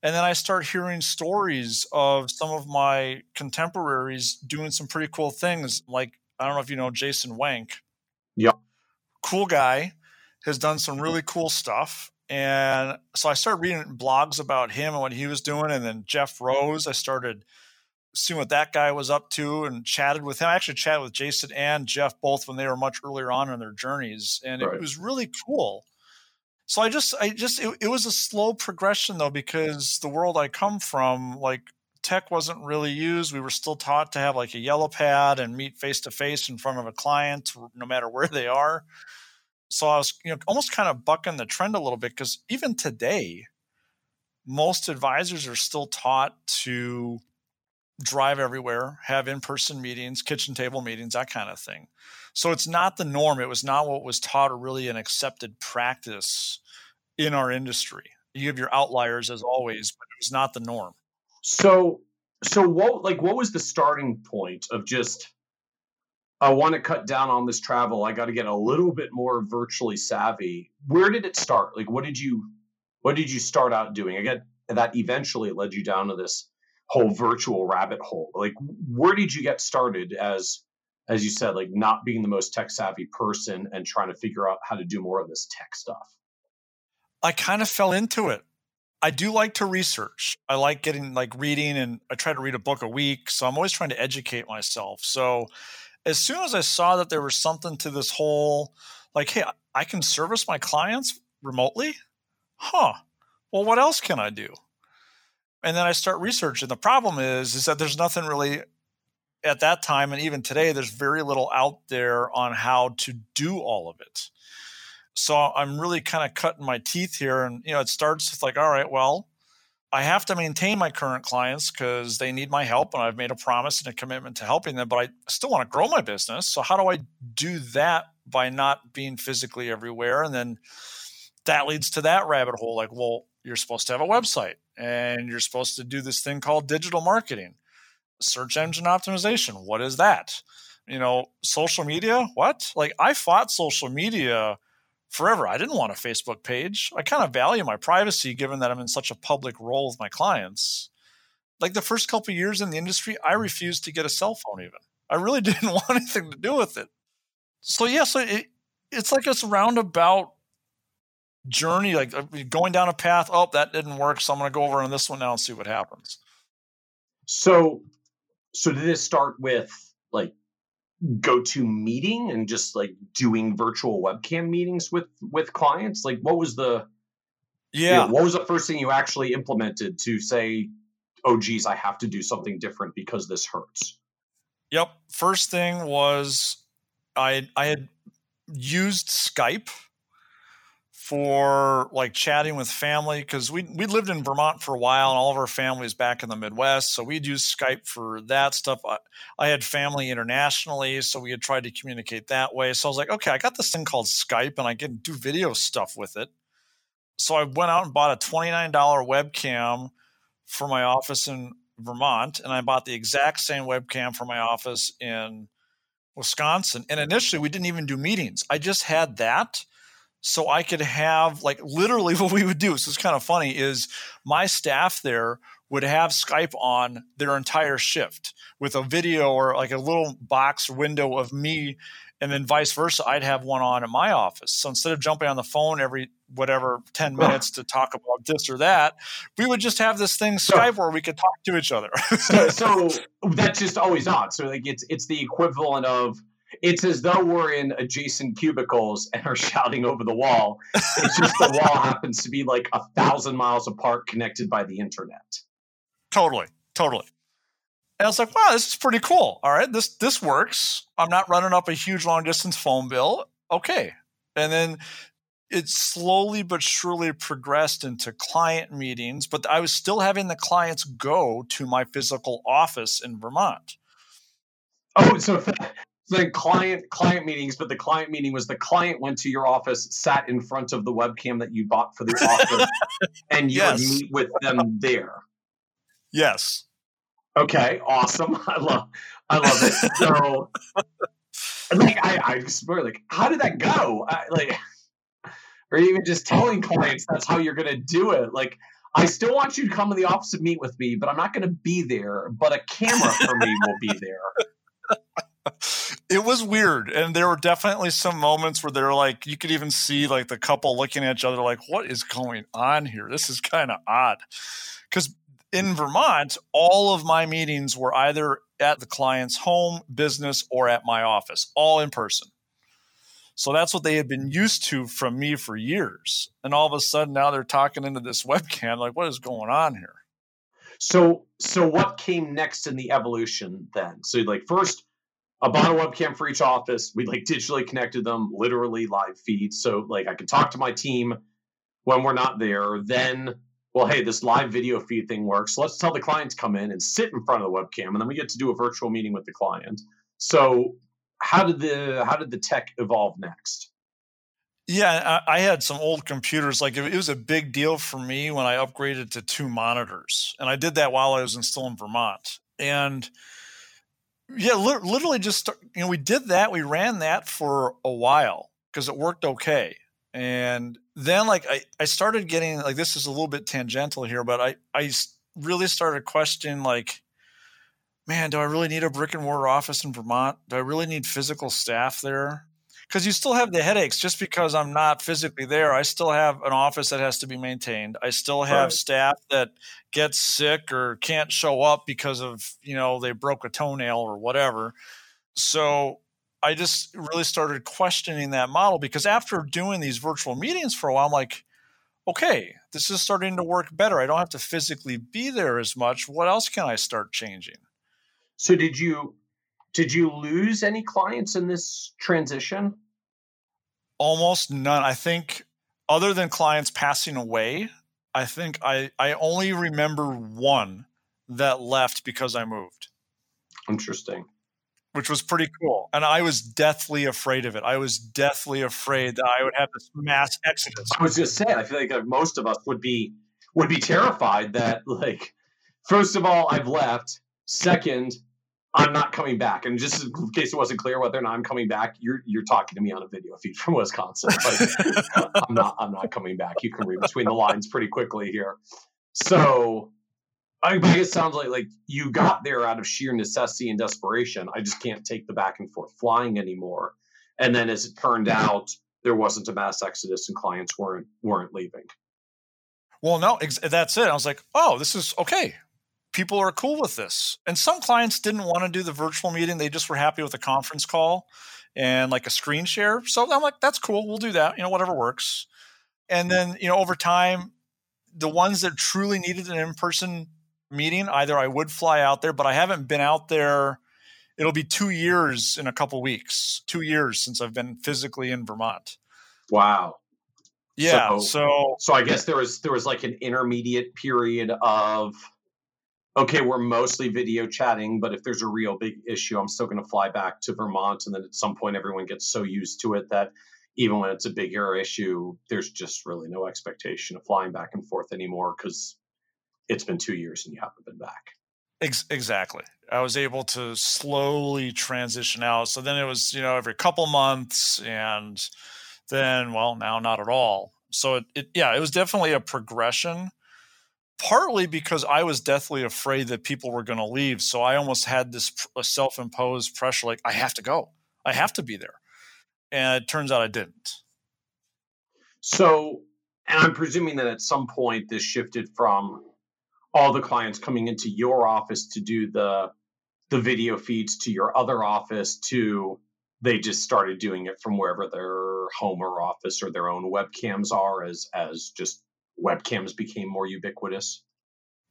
And then I start hearing stories of some of my contemporaries doing some pretty cool things. Like, I don't know if you know, Jason Wenk. Yeah. Cool guy. Has done some really cool stuff. And so I started reading blogs about him and what he was doing. And then Jeff Rose, I started seeing what that guy was up to and chatted with him. I actually chatted with Jason and Jeff both when they were much earlier on in their journeys. And right. It was really cool. So I just, I just, it, it was a slow progression though, because the world I come from, like tech wasn't really used. We were still taught to have like a yellow pad and meet face to face in front of a client, no matter where they are. So I was, you know, almost kind of bucking the trend a little bit, because even today, most advisors are still taught to drive everywhere, have in-person meetings, kitchen table meetings, that kind of thing. So it's not the norm. It was not what was taught or really an accepted practice in our industry. You have your outliers as always, but it was not the norm. So, so what, like, what was the starting point of just, I want to cut down on this travel. I got to get a little bit more virtually savvy. Where did it start? Like, what did you, what did you start out doing? I get that eventually led you down to this whole virtual rabbit hole. Like, where did you get started as, as you said, like not being the most tech savvy person and trying to figure out how to do more of this tech stuff? I kind of fell into it. I do like to research. I like getting like reading, and I try to read a book a week. So I'm always trying to educate myself. So as soon as I saw that there was something to this whole, like, hey, I can service my clients remotely. Huh? Well, what else can I do? And then I start researching. The problem is, is that there's nothing really at that time, and even today, there's very little out there on how to do all of it. So I'm really kind of cutting my teeth here. And, you know, it starts with like, all right, well, I have to maintain my current clients because they need my help, and I've made a promise and a commitment to helping them, but I still want to grow my business. So how do I do that by not being physically everywhere? And then that leads to that rabbit hole. Like, well, you're supposed to have a website, and you're supposed to do this thing called digital marketing, search engine optimization. What is that? You know, social media, what? Like, I fought social media forever. I didn't want a Facebook page. I kind of value my privacy given that I'm in such a public role with my clients. Like, the first couple of years in the industry, I refused to get a cell phone even. I really didn't want anything to do with it. So yeah, so it, it's like this roundabout journey, like going down a path. Oh, that didn't work. So I'm going to go over on this one now and see what happens. So, so did this start with like go-to meeting and just like doing virtual webcam meetings with, with clients? Like, what was the, yeah, you know, what was the first thing you actually implemented to say, oh geez, I have to do something different because this hurts? Yep. First thing was I, I had used Skype for like chatting with family, because we we lived in Vermont for a while, and all of our families back in the Midwest, so we'd use Skype for that stuff. I, I had family internationally, so we had tried to communicate that way. So I was like, okay, I got this thing called Skype, and I can do video stuff with it. So I went out and bought a twenty-nine dollar webcam for my office in Vermont, and I bought the exact same webcam for my office in Wisconsin. And initially, we didn't even do meetings. I just had that. So I could have, like, literally what we would do, so it's kind of funny, is my staff there would have Skype on their entire shift with a video or like a little box window of me, and then vice versa. I'd have one on in my office. So instead of jumping on the phone every whatever ten minutes to talk about this or that, we would just have this thing Skype so, where we could talk to each other. so, so that's just always on. So like it's it's the equivalent of, it's as though we're in adjacent cubicles and are shouting over the wall. It's just the wall happens to be like a thousand miles apart, connected by the internet. Totally, totally. And I was like, wow, this is pretty cool. All right, this this works. I'm not running up a huge long-distance phone bill. Okay. And then it slowly but surely progressed into client meetings, but I was still having the clients go to my physical office in Vermont. Oh, so... the client client meetings, but the client meeting was the client went to your office, sat in front of the webcam that you bought for the office, and you yes. would meet with them there. Yes. Okay. Awesome. I love. I love it. So, like, I, I swear, like, how did that go? I, like, or even just telling clients that's how you're going to do it. Like, I still want you to come to the office and meet with me, but I'm not going to be there. But a camera for me will be there. It was weird. And there were definitely some moments where they're like, you could even see like the couple looking at each other like, what is going on here? This is kind of odd. Because in Vermont, all of my meetings were either at the client's home, business, or at my office, all in person. So that's what they had been used to from me for years. And all of a sudden now they're talking into this webcam, like, what is going on here? So, so what came next in the evolution then? So like first, I bought a webcam for each office. We like digitally connected them, literally live feed. So like I can talk to my team when we're not there. Then, well, hey, this live video feed thing works. So let's tell the client to come in and sit in front of the webcam, and then we get to do a virtual meeting with the client. So how did the how did the tech evolve next? Yeah, I had some old computers. Like it was a big deal for me when I upgraded to two monitors, and I did that while I was in, still in Vermont. And yeah, literally just, you know, we did that. We ran that for a while because it worked okay. And then like I, I started getting, like, this is a little bit tangential here, but I, I really started questioning like, man, do I really need a brick and mortar office in Vermont? Do I really need physical staff there? Because you still have the headaches just because I'm not physically there. I still have an office that has to be maintained. I still have right. staff that gets sick or can't show up because of, you know, they broke a toenail or whatever. So I just really started questioning that model, because after doing these virtual meetings for a while, I'm like, okay, this is starting to work better. I don't have to physically be there as much. What else can I start changing? So did you... Did you lose any clients in this transition? Almost none. I think other than clients passing away, I think I, I only remember one that left because I moved. Interesting. Which was pretty cool. And I was deathly afraid of it. I was deathly afraid that I would have this mass exodus. I was just saying, I feel like most of us would be would be terrified that, like, first of all, I've left. Second, I'm not coming back. And just in case it wasn't clear whether or not I'm coming back, you're you're talking to me on a video feed from Wisconsin. Like, I'm not I'm not coming back. You can read between the lines pretty quickly here. So I guess it sounds like like you got there out of sheer necessity and desperation. I just can't take the back and forth flying anymore. And then as it turned out, there wasn't a mass exodus and clients weren't weren't leaving. Well, no, ex- that's it. I was like, oh, this is okay. People are cool with this. And some clients didn't want to do the virtual meeting. They just were happy with a conference call and like a screen share. So I'm like, that's cool. We'll do that. You know, whatever works. And then, you know, over time, the ones that truly needed an in-person meeting, either I would fly out there, but I haven't been out there. It'll be two years in a couple weeks, two years since I've been physically in Vermont. Wow. Yeah. So, so, so I guess there was, there was like an intermediate period of, okay, we're mostly video chatting, but if there's a real big issue, I'm still going to fly back to Vermont. And then at some point, everyone gets so used to it that even when it's a bigger issue, there's just really no expectation of flying back and forth anymore because it's been two years and you haven't been back. Exactly. I was able to slowly transition out. So then it was, you know, every couple months, and then, well, now not at all. So it, it yeah, it was definitely a progression. Partly because I was deathly afraid that people were going to leave. So I almost had this self-imposed pressure, like, I have to go. I have to be there. And it turns out I didn't. So, and I'm presuming that at some point this shifted from all the clients coming into your office to do the the video feeds to your other office to they just started doing it from wherever their home or office or their own webcams are as as just webcams became more ubiquitous.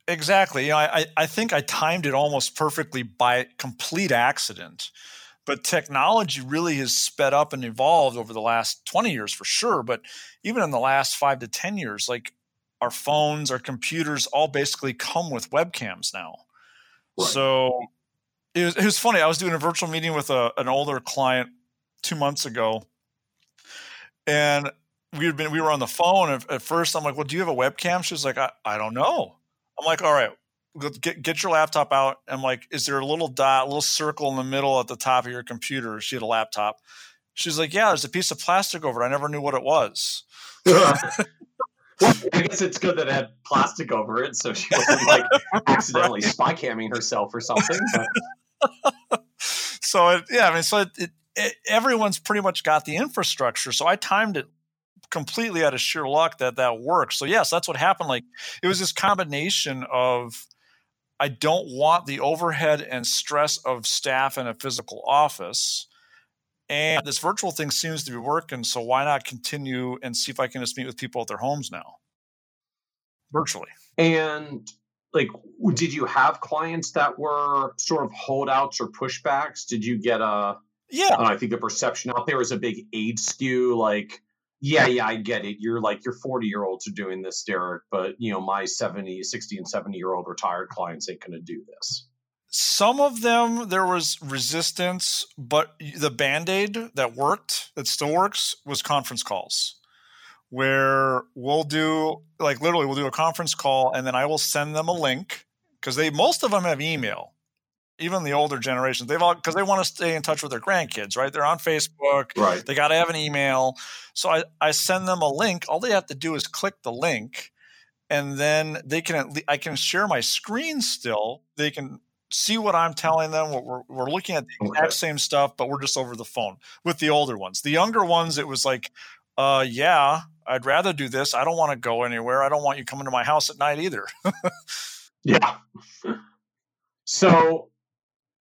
Exactly. You know, I, I think I timed it almost perfectly by complete accident, but technology really has sped up and evolved over the last twenty years for sure. But even in the last five to ten years, like our phones, our computers all basically come with webcams now. Right. So it was, it was funny. I was doing a virtual meeting with a, an older client two months ago, and We had been, we were on the phone at, at first. I'm like, well, do you have a webcam? She was like, I, I don't know. I'm like, all right, get, get your laptop out. I'm like, is there a little dot, a little circle in the middle at the top of your computer? She had a laptop. She's like, yeah, there's a piece of plastic over it. I never knew what it was. Well, I guess it's good that it had plastic over it. So she wasn't like accidentally spy camming herself or something. But. So it, yeah, I mean, so it, it, it, everyone's pretty much got the infrastructure. So I timed it completely out of sheer luck that that works. So yes, that's what happened. Like it was this combination of, I don't want the overhead and stress of staff in a physical office. And this virtual thing seems to be working, so why not continue and see if I can just meet with people at their homes now, virtually? And like, did you have clients that were sort of holdouts or pushbacks? Did you get a, yeah, I, I think the perception out there was a big age skew, like, yeah, yeah, I get it. You're like, your forty-year-olds are doing this, Derek, but, you know, my seventy, sixty and seventy-year-old retired clients ain't going to do this. Some of them, there was resistance, but the Band-Aid that worked, that still works, was conference calls, where we'll do, like, literally we'll do a conference call, and then I will send them a link, because they, most of them have email, even the older generations, they've all, because they want to stay in touch with their grandkids, right? They're on Facebook, right? They got to have an email. So I, I send them a link. All they have to do is click the link, and then they can, at least, I can share my screen still. They can see what I'm telling them. What we're, we're looking at the exact same stuff, but we're just over the phone with the older ones. The younger ones, it was like, uh, yeah, I'd rather do this. I don't want to go anywhere. I don't want you coming to my house at night either. Yeah. So,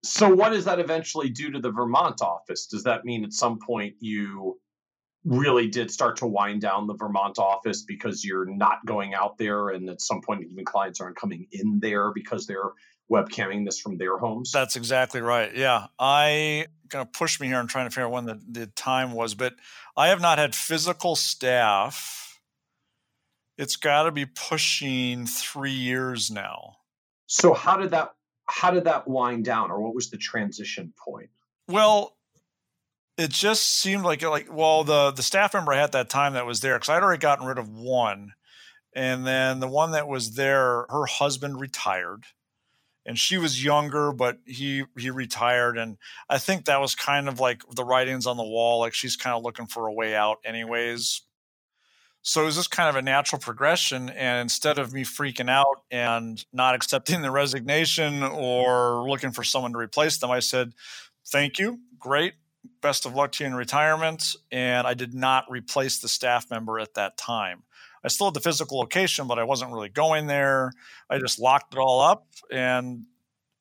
so what does that eventually do to the Vermont office? Does that mean at some point you really did start to wind down the Vermont office because you're not going out there, and at some point even clients aren't coming in there because they're webcamming this from their homes? That's exactly right. Yeah. I kind of pushed me here. I'm trying to figure out when the, the time was, but I have not had physical staff. It's got to be pushing three years now. So how did that How did that wind down, or what was the transition point? Well, it just seemed like, like well, the, the staff member I had at that time that was there, because I'd already gotten rid of one. And then the one that was there, her husband retired. And she was younger, but he he retired. And I think that was kind of like the writings on the wall. Like, she's kind of looking for a way out anyways. So it was just kind of a natural progression. And instead of me freaking out and not accepting the resignation or looking for someone to replace them, I said, thank you. Great. Best of luck to you in retirement. And I did not replace the staff member at that time. I still had the physical location, but I wasn't really going there. I just locked it all up. And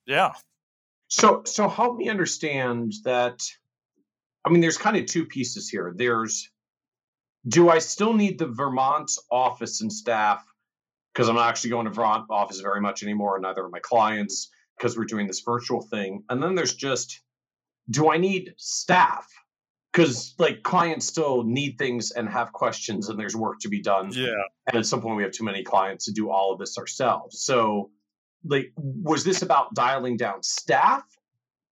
yeah. So, so help me understand that. I mean, there's kind of two pieces here. There's, do I still need the Vermont office and staff? Because I'm not actually going to Vermont office very much anymore, and neither of my clients, because we're doing this virtual thing. And then there's just, do I need staff? Because like, clients still need things and have questions, and there's work to be done. Yeah. And at some point we have too many clients to do all of this ourselves. So like, was this about dialing down staff,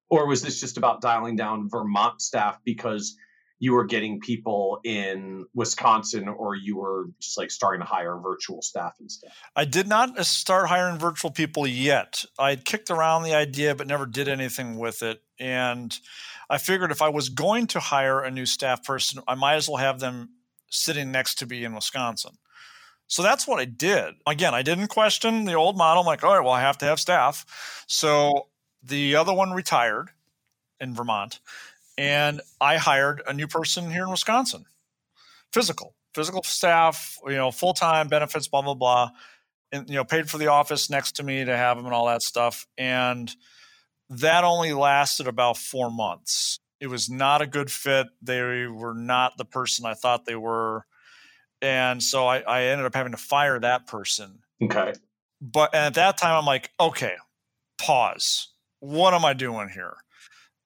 or was this just about dialing down Vermont staff because you were getting people in Wisconsin, or you were just like starting to hire virtual staff and stuff? I did not start hiring virtual people yet. I kicked around the idea, but never did anything with it. And I figured if I was going to hire a new staff person, I might as well have them sitting next to me in Wisconsin. So that's what I did. Again, I didn't question the old model. I'm like, all right, well, I have to have staff. So the other one retired in Vermont, and I hired a new person here in Wisconsin, physical, physical staff, you know, full-time benefits, blah, blah, blah, and, you know, paid for the office next to me to have them and all that stuff. And that only lasted about four months. It was not a good fit. They were not the person I thought they were. And so I, I ended up having to fire that person. Okay. But and at that time, I'm like, okay, pause. What am I doing here?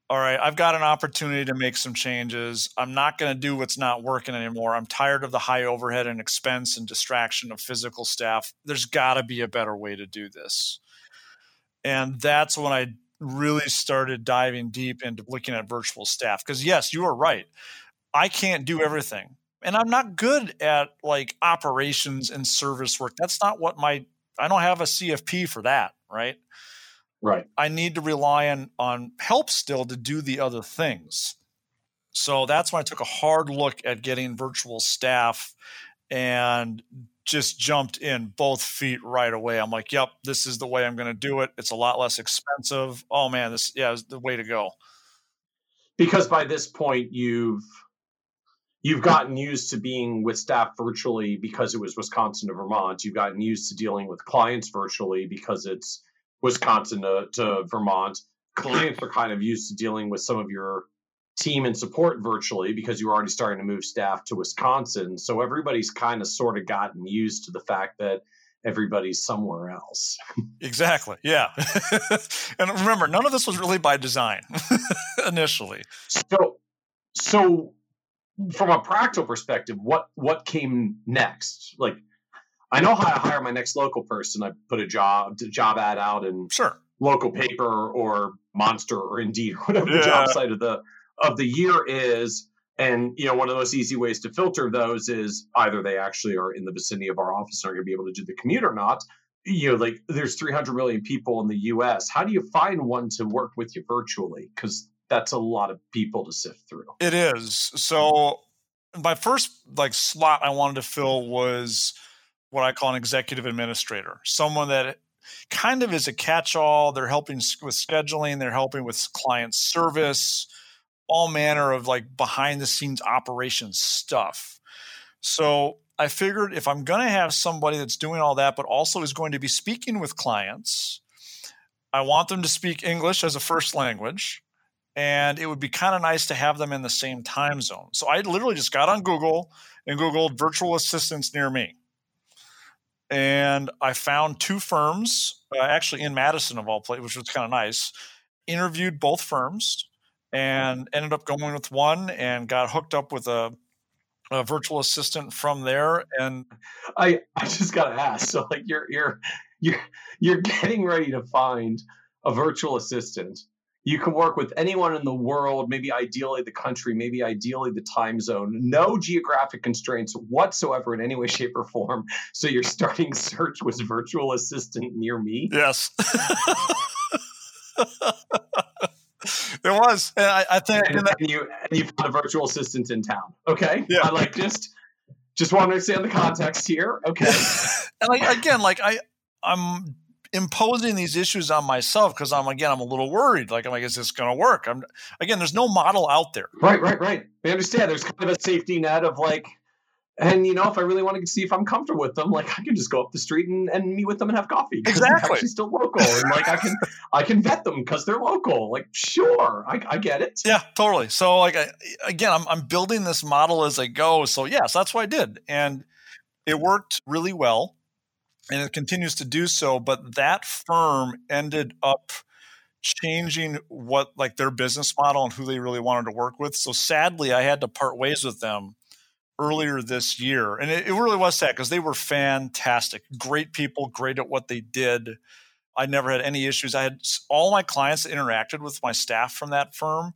All right, I've got an opportunity to make some changes. I'm not going to do what's not working anymore. I'm tired of the high overhead and expense and distraction of physical staff. There's got to be a better way to do this. And that's when I really started diving deep into looking at virtual staff. Because yes, you are right. I can't do everything. And I'm not good at like operations and service work. That's not what my, I don't have a C F P for that, right? Right. I need to rely on, on help still to do the other things. So that's when I took a hard look at getting virtual staff and just jumped in both feet right away. I'm like, yep, this is the way I'm going to do it. It's a lot less expensive. Oh man, this yeah, is the way to go. Because by this point you've you've gotten used to being with staff virtually because it was Wisconsin to Vermont. You've gotten used to dealing with clients virtually because it's Wisconsin to, to Vermont. Clients are kind of used to dealing with some of your team and support virtually because you were already starting to move staff to Wisconsin. So everybody's kind of sort of gotten used to the fact that everybody's somewhere else. Exactly. Yeah. And remember, none of this was really by design initially. So, so from a practical perspective, what, what came next? Like, I know how to hire my next local person. I put a job, job ad out in sure. local paper or Monster or Indeed, whatever yeah. the job site of the, of the year is. And, you know, one of those easy ways to filter those is either they actually are in the vicinity of our office and are going to be able to do the commute or not. You know, like there's three hundred million people in the U S. How do you find one to work with you virtually? Because that's a lot of people to sift through. It is. So my first like slot I wanted to fill was what I call an executive administrator, someone that kind of is a catch-all. They're helping with scheduling. They're helping with client service, all manner of like behind the scenes operations stuff. So I figured if I'm going to have somebody that's doing all that, but also is going to be speaking with clients, I want them to speak English as a first language. And it would be kind of nice to have them in the same time zone. So I literally just got on Google and Googled virtual assistants near me. And I found two firms uh, actually in Madison of all places, which was kind of nice, interviewed both firms. And ended up going with one and got hooked up with a, a virtual assistant from there. And I, I just gotta ask, so like you're you're you're you're getting ready to find a virtual assistant. You can work with anyone in the world, maybe ideally the country, maybe ideally the time zone, no geographic constraints whatsoever in any way, shape, or form. So your starting search was virtual assistant near me? Yes. It was. And I, I think and, and that, you and you found a virtual assistant in town. Okay. Yeah. I like just just want to understand the context here. Okay. And like again, like I I'm imposing these issues on myself because I'm again I'm a little worried. Like I'm like, is this gonna work? I'm again, there's no model out there. Right, right, right. I understand. There's kind of a safety net of like, and you know, if I really want to see if I'm comfortable with them, like I can just go up the street and, and meet with them and have coffee. Exactly. She's still local. And like I can I can vet them because they're local. Like, sure. I, I get it. Yeah, totally. So like I, again, I'm I'm building this model as I go. So yes, that's what I did. And it worked really well. And it continues to do so. But that firm ended up changing what like their business model and who they really wanted to work with. So sadly I had to part ways with them earlier this year. And it, it really was sad because they were fantastic, great people, great at what they did. I never had any issues. I had all my clients that interacted with my staff from that firm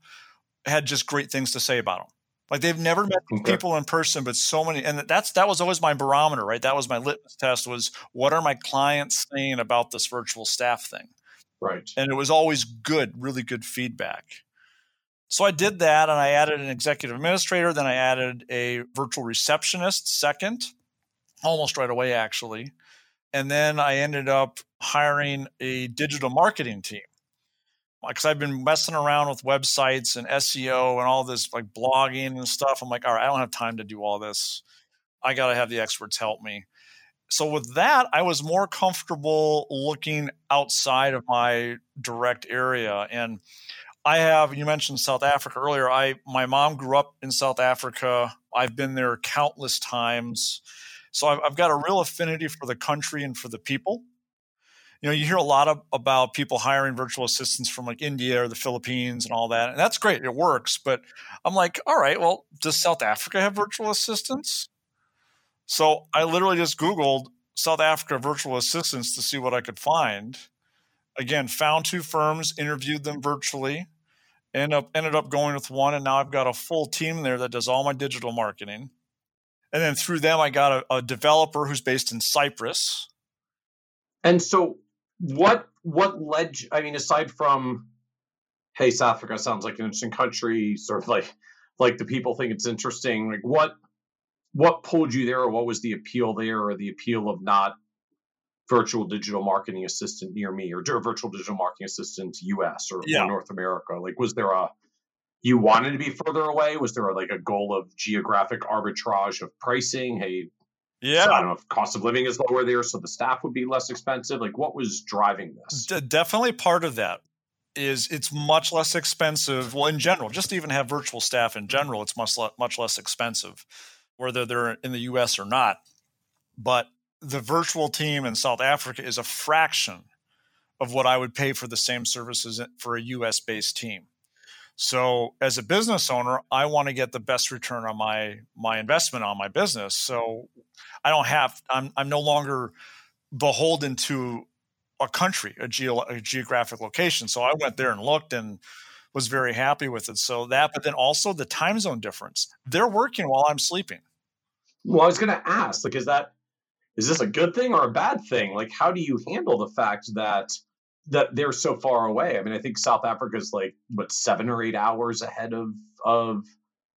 had just great things to say about them. Like they've never met okay. people in person, but so many, and that's, that was always my barometer, right? That was my litmus test was what are my clients saying about this virtual staff thing? Right. And it was always good, really good feedback. So I did that and I added an executive administrator. Then I added a virtual receptionist second, almost right away, actually. And then I ended up hiring a digital marketing team because I've been messing around with websites and S E O and all this like blogging and stuff. I'm like, all right, I don't have time to do all this. I got to have the experts help me. So with that, I was more comfortable looking outside of my direct area. And I have, you mentioned South Africa earlier. I, my mom grew up in South Africa. I've been there countless times. So I've, I've got a real affinity for the country and for the people. You know, you hear a lot of, about people hiring virtual assistants from like India or the Philippines and all that. And that's great. It works. But I'm like, all right, well, does South Africa have virtual assistants? So I literally just Googled South Africa virtual assistants to see what I could find. Again, found two firms, interviewed them virtually. End up, ended up going with one, and now I've got a full team there that does all my digital marketing. And then through them, I got a, a developer who's based in Cyprus. And so what what led – I mean, aside from, hey, South Africa sounds like an interesting country, sort of like like the people think it's interesting, like what what pulled you there or what was the appeal there or the appeal of not – virtual digital marketing assistant near me or virtual digital marketing assistant U S or, yeah. or North America? Like, was there a, you wanted to be further away? Was there a, like a goal of geographic arbitrage of pricing? Hey, yeah, so I don't know if cost of living is lower there, so the staff would be less expensive. Like what was driving this? D- definitely part of that. is it's much less expensive. Well, in general, just to even have virtual staff in general, it's much, le- much less expensive, whether they're in the U S or not. But the virtual team in South Africa is a fraction of what I would pay for the same services for a U S-based team. So as a business owner, I want to get the best return on my my investment on my business. So I don't have I'm I'm no longer beholden to a country, a, geo, a geographic location. So I went there and looked and was very happy with it. So that, but then also the time zone difference. They're working while I'm sleeping. Well, I was going to ask, like, is that is this a good thing or a bad thing? Like, how do you handle the fact that that they're so far away? I mean, I think South Africa is like, what, seven or eight hours ahead of, of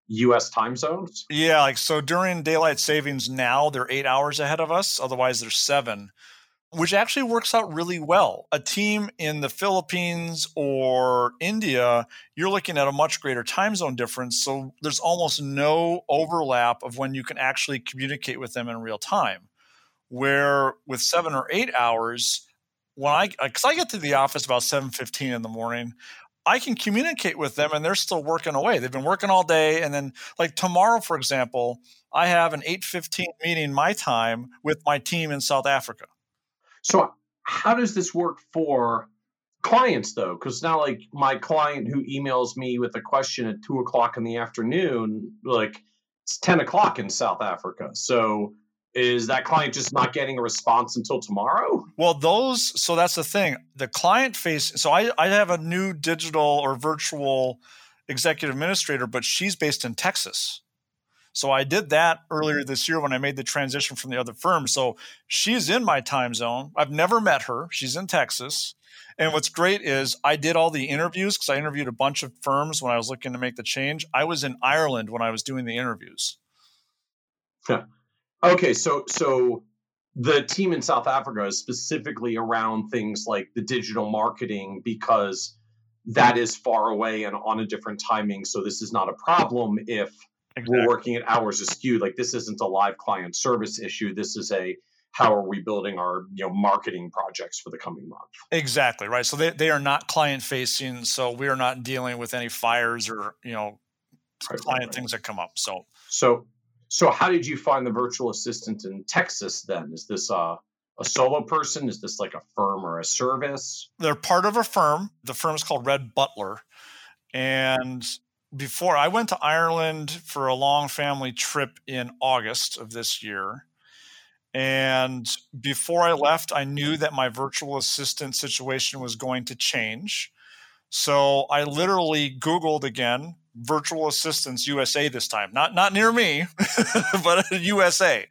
U S time zones? Yeah. Like, so during daylight savings now, they're eight hours ahead of us. Otherwise, they're seven, which actually works out really well. A team in the Philippines or India, you're looking at a much greater time zone difference. So there's almost no overlap of when you can actually communicate with them in real time. Where with seven or eight hours, when I, because I get to the office about seven fifteen in the morning, I can communicate with them and they're still working away. They've been working all day. And then like tomorrow, for example, I have an eight fifteen meeting my time with my team in South Africa. So how does this work for clients though? Because now like my client who emails me with a question at two o'clock in the afternoon, like it's ten o'clock in South Africa. So is that client just not getting a response until tomorrow? Well, those, so that's the thing. The client face, so I, I have a new digital or virtual executive administrator, but she's based in Texas. So I did that earlier this year when I made the transition from the other firm. So she's in my time zone. I've never met her. She's in Texas. And what's great is I did all the interviews because I interviewed a bunch of firms when I was looking to make the change. I was in Ireland when I was doing the interviews. Yeah. Okay, so so the team in South Africa is specifically around things like the digital marketing because that is far away and on a different timing. So this is not a problem if exactly. We're working at hours askew. Like this isn't a live client service issue. This is a how are we building our you know marketing projects for the coming month. Exactly, right. So they, they are not client facing. So we are not dealing with any fires or you know right, client right. things that come up. So so. So how did you find the virtual assistant in Texas then? Is this a, a solo person? Is this like a firm or a service? They're part of a firm. The firm is called Red Butler. And before I went to Ireland for a long family trip in August of this year. And before I left, I knew that my virtual assistant situation was going to change. So I literally Googled again, virtual assistants U S A this time, not, not near me, but U S A.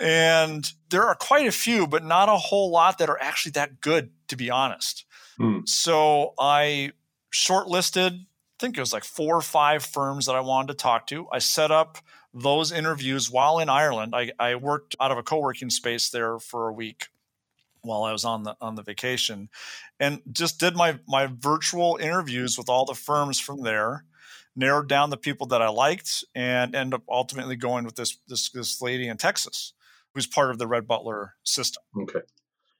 And there are quite a few, but not a whole lot that are actually that good, to be honest. Hmm. So I shortlisted, I think it was like four or five firms that I wanted to talk to. I set up those interviews while in Ireland. I, I worked out of a co-working space there for a week while I was on the on the vacation, and just did my my virtual interviews with all the firms from there, narrowed down the people that I liked, and end up ultimately going with this this this lady in Texas, who's part of the Red Butler system. Okay,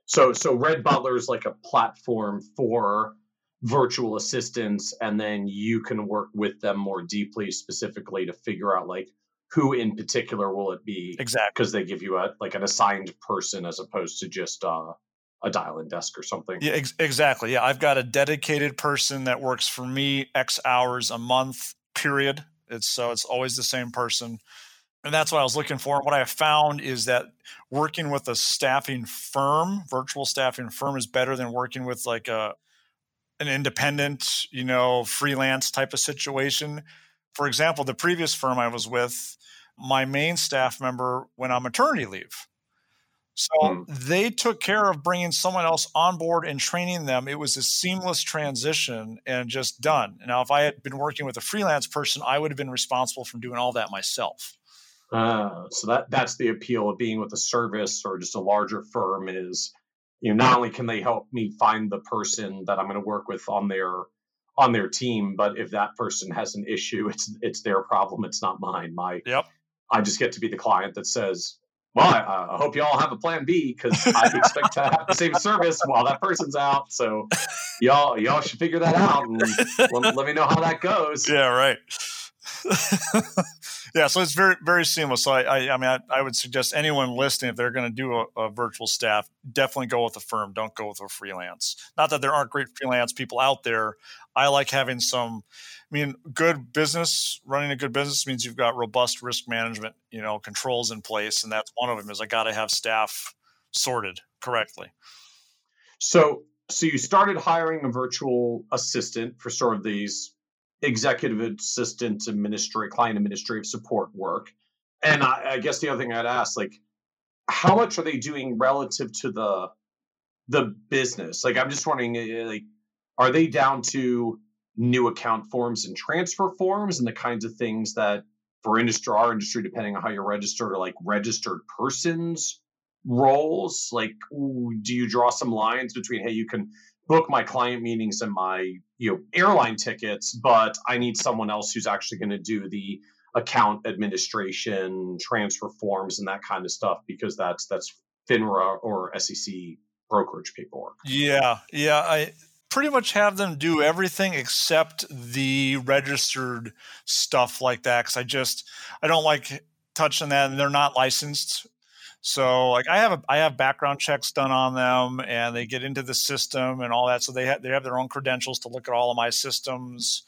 so so Red Butler is like a platform for virtual assistants, and then you can work with them more deeply, specifically to figure out like who in particular will it be? Exactly. Because they give you a like an assigned person as opposed to just uh, a dial-in desk or something. Yeah, ex- exactly. Yeah, I've got a dedicated person that works for me X hours a month, period. It's so it's always the same person. And that's what I was looking for. What I found is that working with a staffing firm, virtual staffing firm, is better than working with like a an independent, you know, freelance type of situation. For example, the previous firm I was with, my main staff member went on maternity leave. So mm. they took care of bringing someone else on board and training them. It was a seamless transition and just done. Now, if I had been working with a freelance person, I would have been responsible for doing all that myself. Uh, so that that's the appeal of being with a service or just a larger firm is, you know, not only can they help me find the person that I'm going to work with on their on their team, but if that person has an issue, it's it's their problem. It's not mine. My, yep. I just get to be the client that says, well, I, I hope you all have a plan B, because I expect to have the same service while that person's out. So y'all, y'all should figure that out and let, let me know how that goes. Yeah, right. Yeah, so it's very, very seamless. So I, I, I mean, I, I would suggest anyone listening, if they're going to do a, a virtual staff, definitely go with a firm. Don't go with a freelance. Not that there aren't great freelance people out there. I like having some. I mean, good business, running a good business means you've got robust risk management, you know, controls in place, and that's one of them. Is I got to have staff sorted correctly. So, so you started hiring a virtual assistant for sort of these executive assistant administrative, client administrative support work. And I, I guess the other thing I'd ask, like, how much are they doing relative to the the business? Like, I'm just wondering, like, are they down to new account forms and transfer forms and the kinds of things that for industry, our industry, depending on how you're registered, are like registered persons roles? Like, ooh, do you draw some lines between, hey, you can book my client meetings and my, you know, airline tickets, but I need someone else who's actually going to do the account administration, transfer forms, and that kind of stuff, because that's that's FINRA or S E C brokerage paperwork. Yeah, yeah, I pretty much have them do everything except the registered stuff like that, because I just I don't like touching that, and they're not licensed. So like I have a, I have background checks done on them, and they get into the system and all that. So they have, they have their own credentials to look at all of my systems.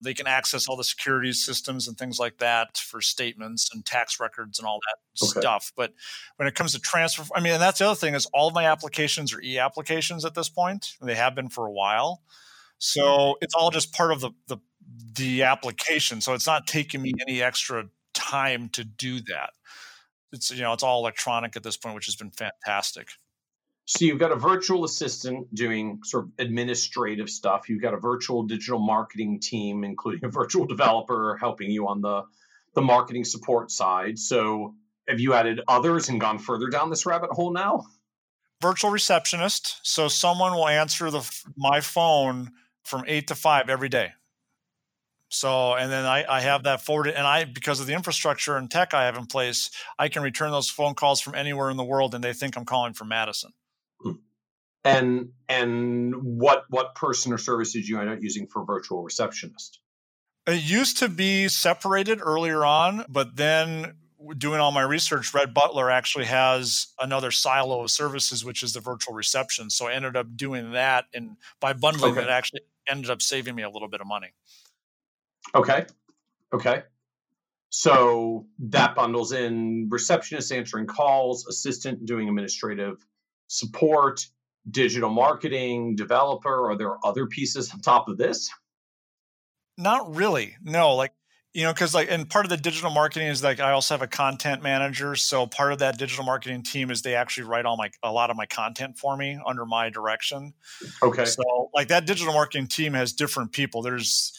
They can access all the security systems and things like that for statements and tax records and all that okay. stuff. But when it comes to transfer, I mean, and that's the other thing is all of my applications are e-applications at this point, and they have been for a while. So it's all just part of the, the, the application. So it's not taking me any extra time to do that. It's, you know, it's all electronic at this point, which has been fantastic. So you've got a virtual assistant doing sort of administrative stuff. You've got a virtual digital marketing team, including a virtual developer helping you on the, the marketing support side. So have you added others and gone further down this rabbit hole now? Virtual receptionist. So someone will answer the my phone from eight to five every day. So, and then I, I have that forwarded, and I, because of the infrastructure and tech I have in place, I can return those phone calls from anywhere in the world, and they think I'm calling from Madison. And, and what, what person or service did you end up using for virtual receptionist? It used to be separated earlier on, but then doing all my research, Red Butler actually has another silo of services, which is the virtual reception. So I ended up doing that, and by bundling okay. it actually ended up saving me a little bit of money. Okay. Okay. So that bundles in receptionist answering calls, assistant doing administrative support, digital marketing, developer. Are there other pieces on top of this? Not really. No, like, you know, because like, and part of the digital marketing is like, I also have a content manager. So part of that digital marketing team is they actually write all my, a lot of my content for me under my direction. Okay. So like that digital marketing team has different people. There's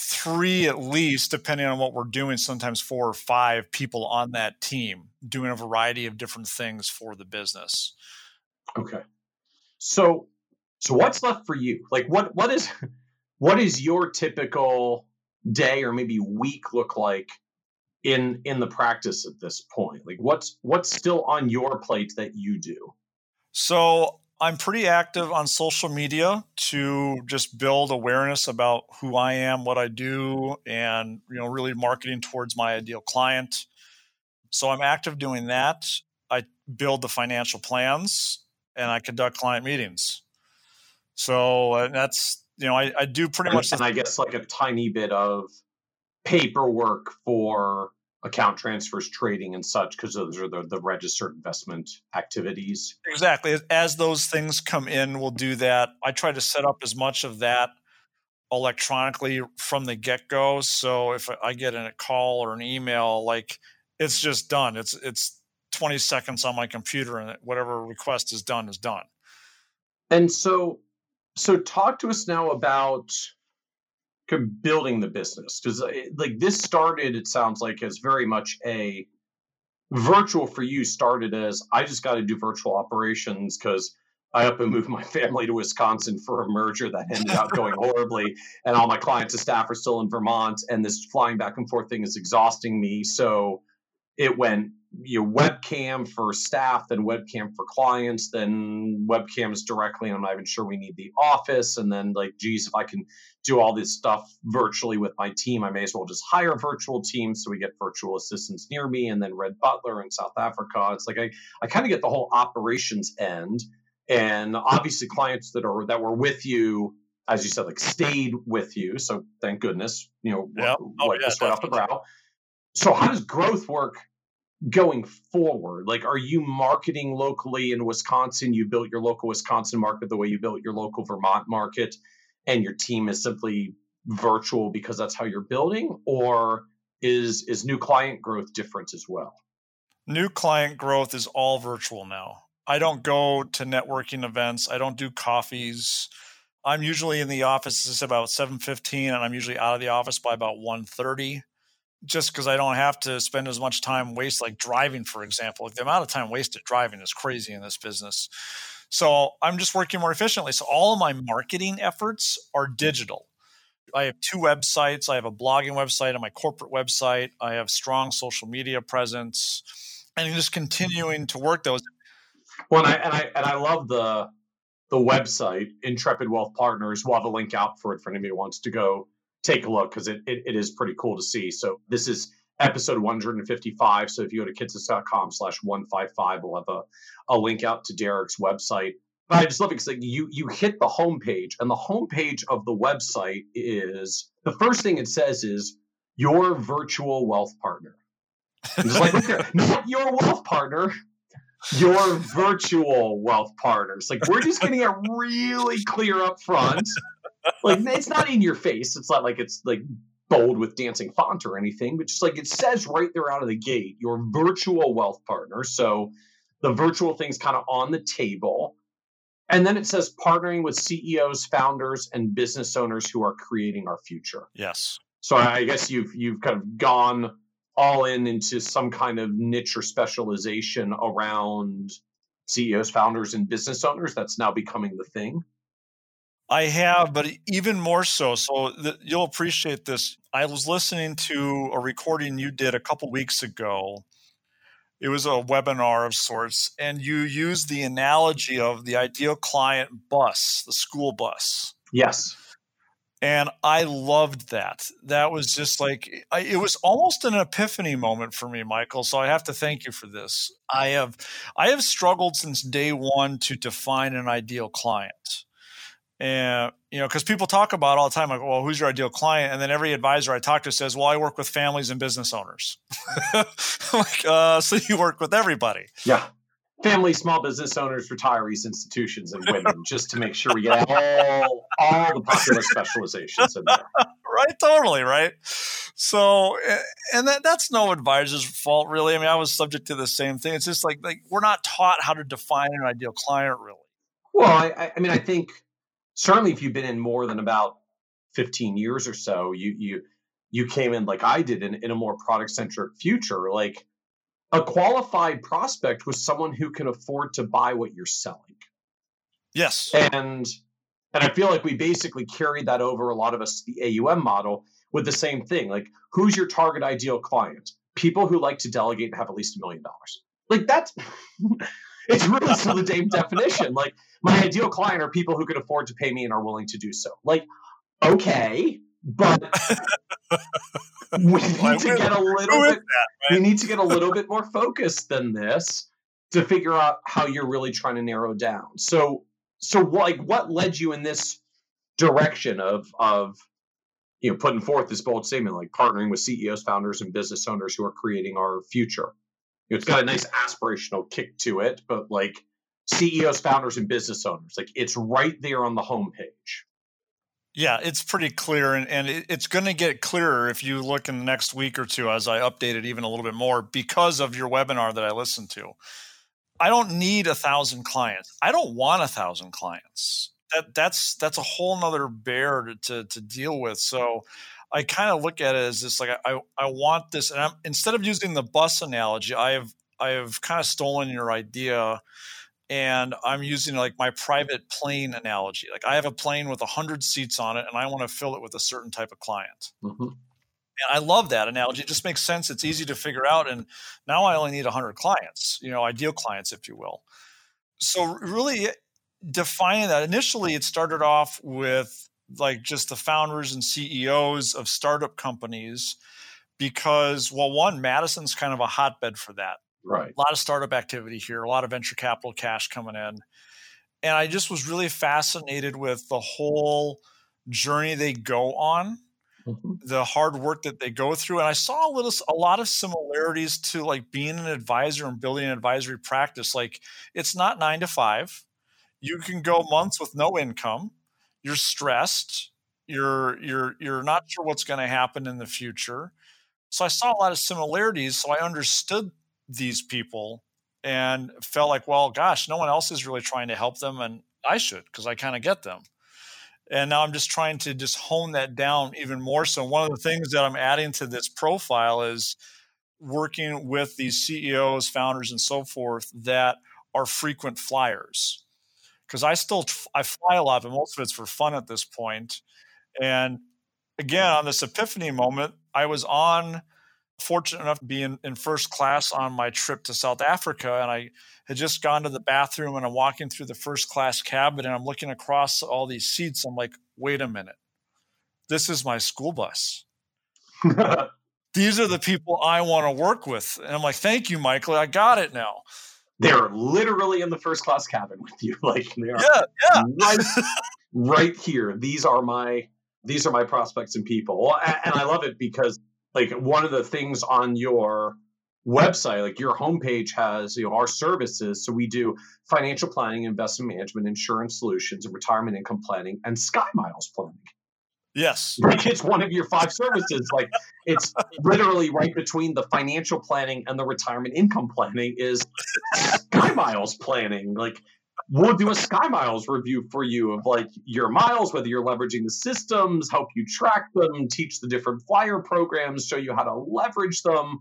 three at least, depending on what we're doing, sometimes four or five people on that team doing a variety of different things for the business. Okay. So, so what's left for you? Like what, what is, what is your typical day or maybe week look like in, in the practice at this point? Like what's, what's still on your plate that you do? So I'm pretty active on social media to just build awareness about who I am, what I do, and, you know, really marketing towards my ideal client. So I'm active doing that. I build the financial plans, and I conduct client meetings. So uh, that's, you know, I, I do pretty much. And I guess like a tiny bit of paperwork for account transfers, trading, and such, because those are the, the registered investment activities. Exactly. As those things come in, we'll do that. I try to set up as much of that electronically from the get-go. So if I get in a call or an email, like it's just done. It's it's twenty seconds on my computer, and whatever request is done is done. And so, so talk to us now about building the business, because like this started, it sounds like, as very much a virtual for you started as I just got to do virtual operations because I up and moved my family to Wisconsin for a merger that ended up going horribly, and all my clients and staff are still in Vermont, and this flying back and forth thing is exhausting me. So it went you know, webcam for staff, then webcam for clients, then webcams directly. I'm not even sure we need the office. And then like, geez, if I can do all this stuff virtually with my team, I may as well just hire virtual teams. So we get virtual assistants near me, and then Red Butler in South Africa. It's like, I, I kind of get the whole operations end. And obviously clients that are, that were with you, as you said, like stayed with you. So thank goodness, you know, yeah. What, oh, what yeah, straight off the brow. So how does growth work going forward? Like, are you marketing locally in Wisconsin? You built your local Wisconsin market the way you built your local Vermont market, and your team is simply virtual because that's how you're building? Or is is new client growth different as well? New client growth is all virtual now. I don't go to networking events. I don't do coffees. I'm usually in the office. It's about seven fifteen, and I'm usually out of the office by about one thirty, just because I don't have to spend as much time waste, like driving, for example. Like the amount of time wasted driving is crazy in this business. So I'm just working more efficiently. So all of my marketing efforts are digital. I have two websites. I have a blogging website and my corporate website. I have strong social media presence, and I'm just continuing to work those. Well, and I, and I, and I love the, the website, Intrepid Wealth Partners. We'll have a link out for it for anybody who wants to go take a look, because it, it, it is pretty cool to see. So this is episode one fifty-five. So if you go to kitces.com slash 155, we'll have a, a link out to Derek's website. But I just love it, because like you, you hit the homepage, and the homepage of the website is, the first thing it says is, your virtual wealth partner. I'm just like, look here, not your wealth partner, your virtual wealth partners. Like, we're just getting it really clear up front. Like, it's not in your face. It's not like it's like bold with dancing font or anything, but just like it says right there out of the gate, your virtual wealth partner. So the virtual thing's kind of on the table. And then it says partnering with C E Os, founders, and business owners who are creating our future. Yes. So I guess you've you've kind of gone all in into some kind of niche or specialization around C E Os, founders, and business owners. That's now becoming the thing. I have, but even more so. So the, you'll appreciate this. I was listening to a recording you did a couple weeks ago. It was a webinar of sorts, and you used the analogy of the ideal client bus, the school bus. Yes. And I loved that. That was just like, I, it was almost an epiphany moment for me, Michael. So I have to thank you for this. I have, I have struggled since day one to define an ideal client. And, you know, because people talk about it all the time, like, well, who's your ideal client? And then every advisor I talk to says, well, I work with families and business owners. Like, uh, so you work with everybody. Yeah. Family, small business owners, retirees, institutions, and women, just to make sure we get all, all the popular specializations in there. Right, totally, right? So, and that, that's no advisor's fault, really. I mean, I was subject to the same thing. It's just like, like we're not taught how to define an ideal client, really. Well, I, I mean, I think certainly if you've been in more than about fifteen years or so, you you you came in like I did in, in a more product-centric future, like, a qualified prospect was someone who can afford to buy what you're selling. Yes. And and I feel like we basically carried that over, a lot of us, the A U M model, with the same thing. Like, who's your target ideal client? People who like to delegate and have at least a million dollars. Like, that's, it's really still the same definition. Like, my ideal client are people who can afford to pay me and are willing to do so. Like, okay, but... We need well, to get a little bit. That, right? We need to get a little bit more focused than this to figure out how you're really trying to narrow down. So, so like, what led you in this direction of of you know putting forth this bold statement, like partnering with C E Os, founders, and business owners who are creating our future? It's got a nice aspirational kick to it, but like C E Os, founders, and business owners, like it's right there on the homepage. Yeah, it's pretty clear, and, and it, it's going to get clearer if you look in the next week or two as I update it even a little bit more because of your webinar that I listened to. I don't need a thousand clients. I don't want a thousand clients. That that's that's a whole nother bear to to, to deal with. So I kind of look at it as this, like I I want this, and I'm, instead of using the bus analogy, I have I have kind of stolen your idea. And I'm using like my private plane analogy. Like I have a plane with one hundred seats on it, and I want to fill it with a certain type of client. Mm-hmm. I love that analogy. It just makes sense. It's easy to figure out. And now I only need one hundred clients, you know, ideal clients, if you will. So really defining that. Initially, it started off with like just the founders and C E Os of startup companies because, well, one, Madison's kind of a hotbed for that. Right. A lot of startup activity here, a lot of venture capital cash coming in. And I just was really fascinated with the whole journey they go on, mm-hmm. the hard work that they go through. And I saw a little, a lot of similarities to like being an advisor and building an advisory practice. Like it's not nine to five. You can go months with no income. You're stressed. You're, you're, you're not sure what's going to happen in the future. So I saw a lot of similarities. So I understood these people and felt like, well, gosh, no one else is really trying to help them. And I should, because I kind of get them. And now I'm just trying to just hone that down even more. So one of the things that I'm adding to this profile is working with these C E Os, founders, and so forth that are frequent flyers. Because I still, I fly a lot, but most of it's for fun at this point. And again, on this epiphany moment, I was on, fortunate enough to be in, in first class on my trip to South Africa. And I had just gone to the bathroom and I'm walking through the first class cabin and I'm looking across all these seats. I'm like, wait a minute, this is my school bus. These are the people I want to work with. And I'm like, thank you, Michael. I got it now. They're literally in the first class cabin with you. Like they are yeah, yeah. right, right here. These are my, these are my prospects and people. And, and I love it because like one of the things on your website, like your homepage has, you know, our services. So we do financial planning, investment management, insurance solutions, retirement income planning, and Sky Miles planning. Yes. Like it's one of your five services. Like it's literally right between the financial planning and the retirement income planning is Sky Miles planning. Like we'll do a Sky Miles review for you of like your miles, whether you're leveraging the systems, help you track them, teach the different flyer programs, show you how to leverage them.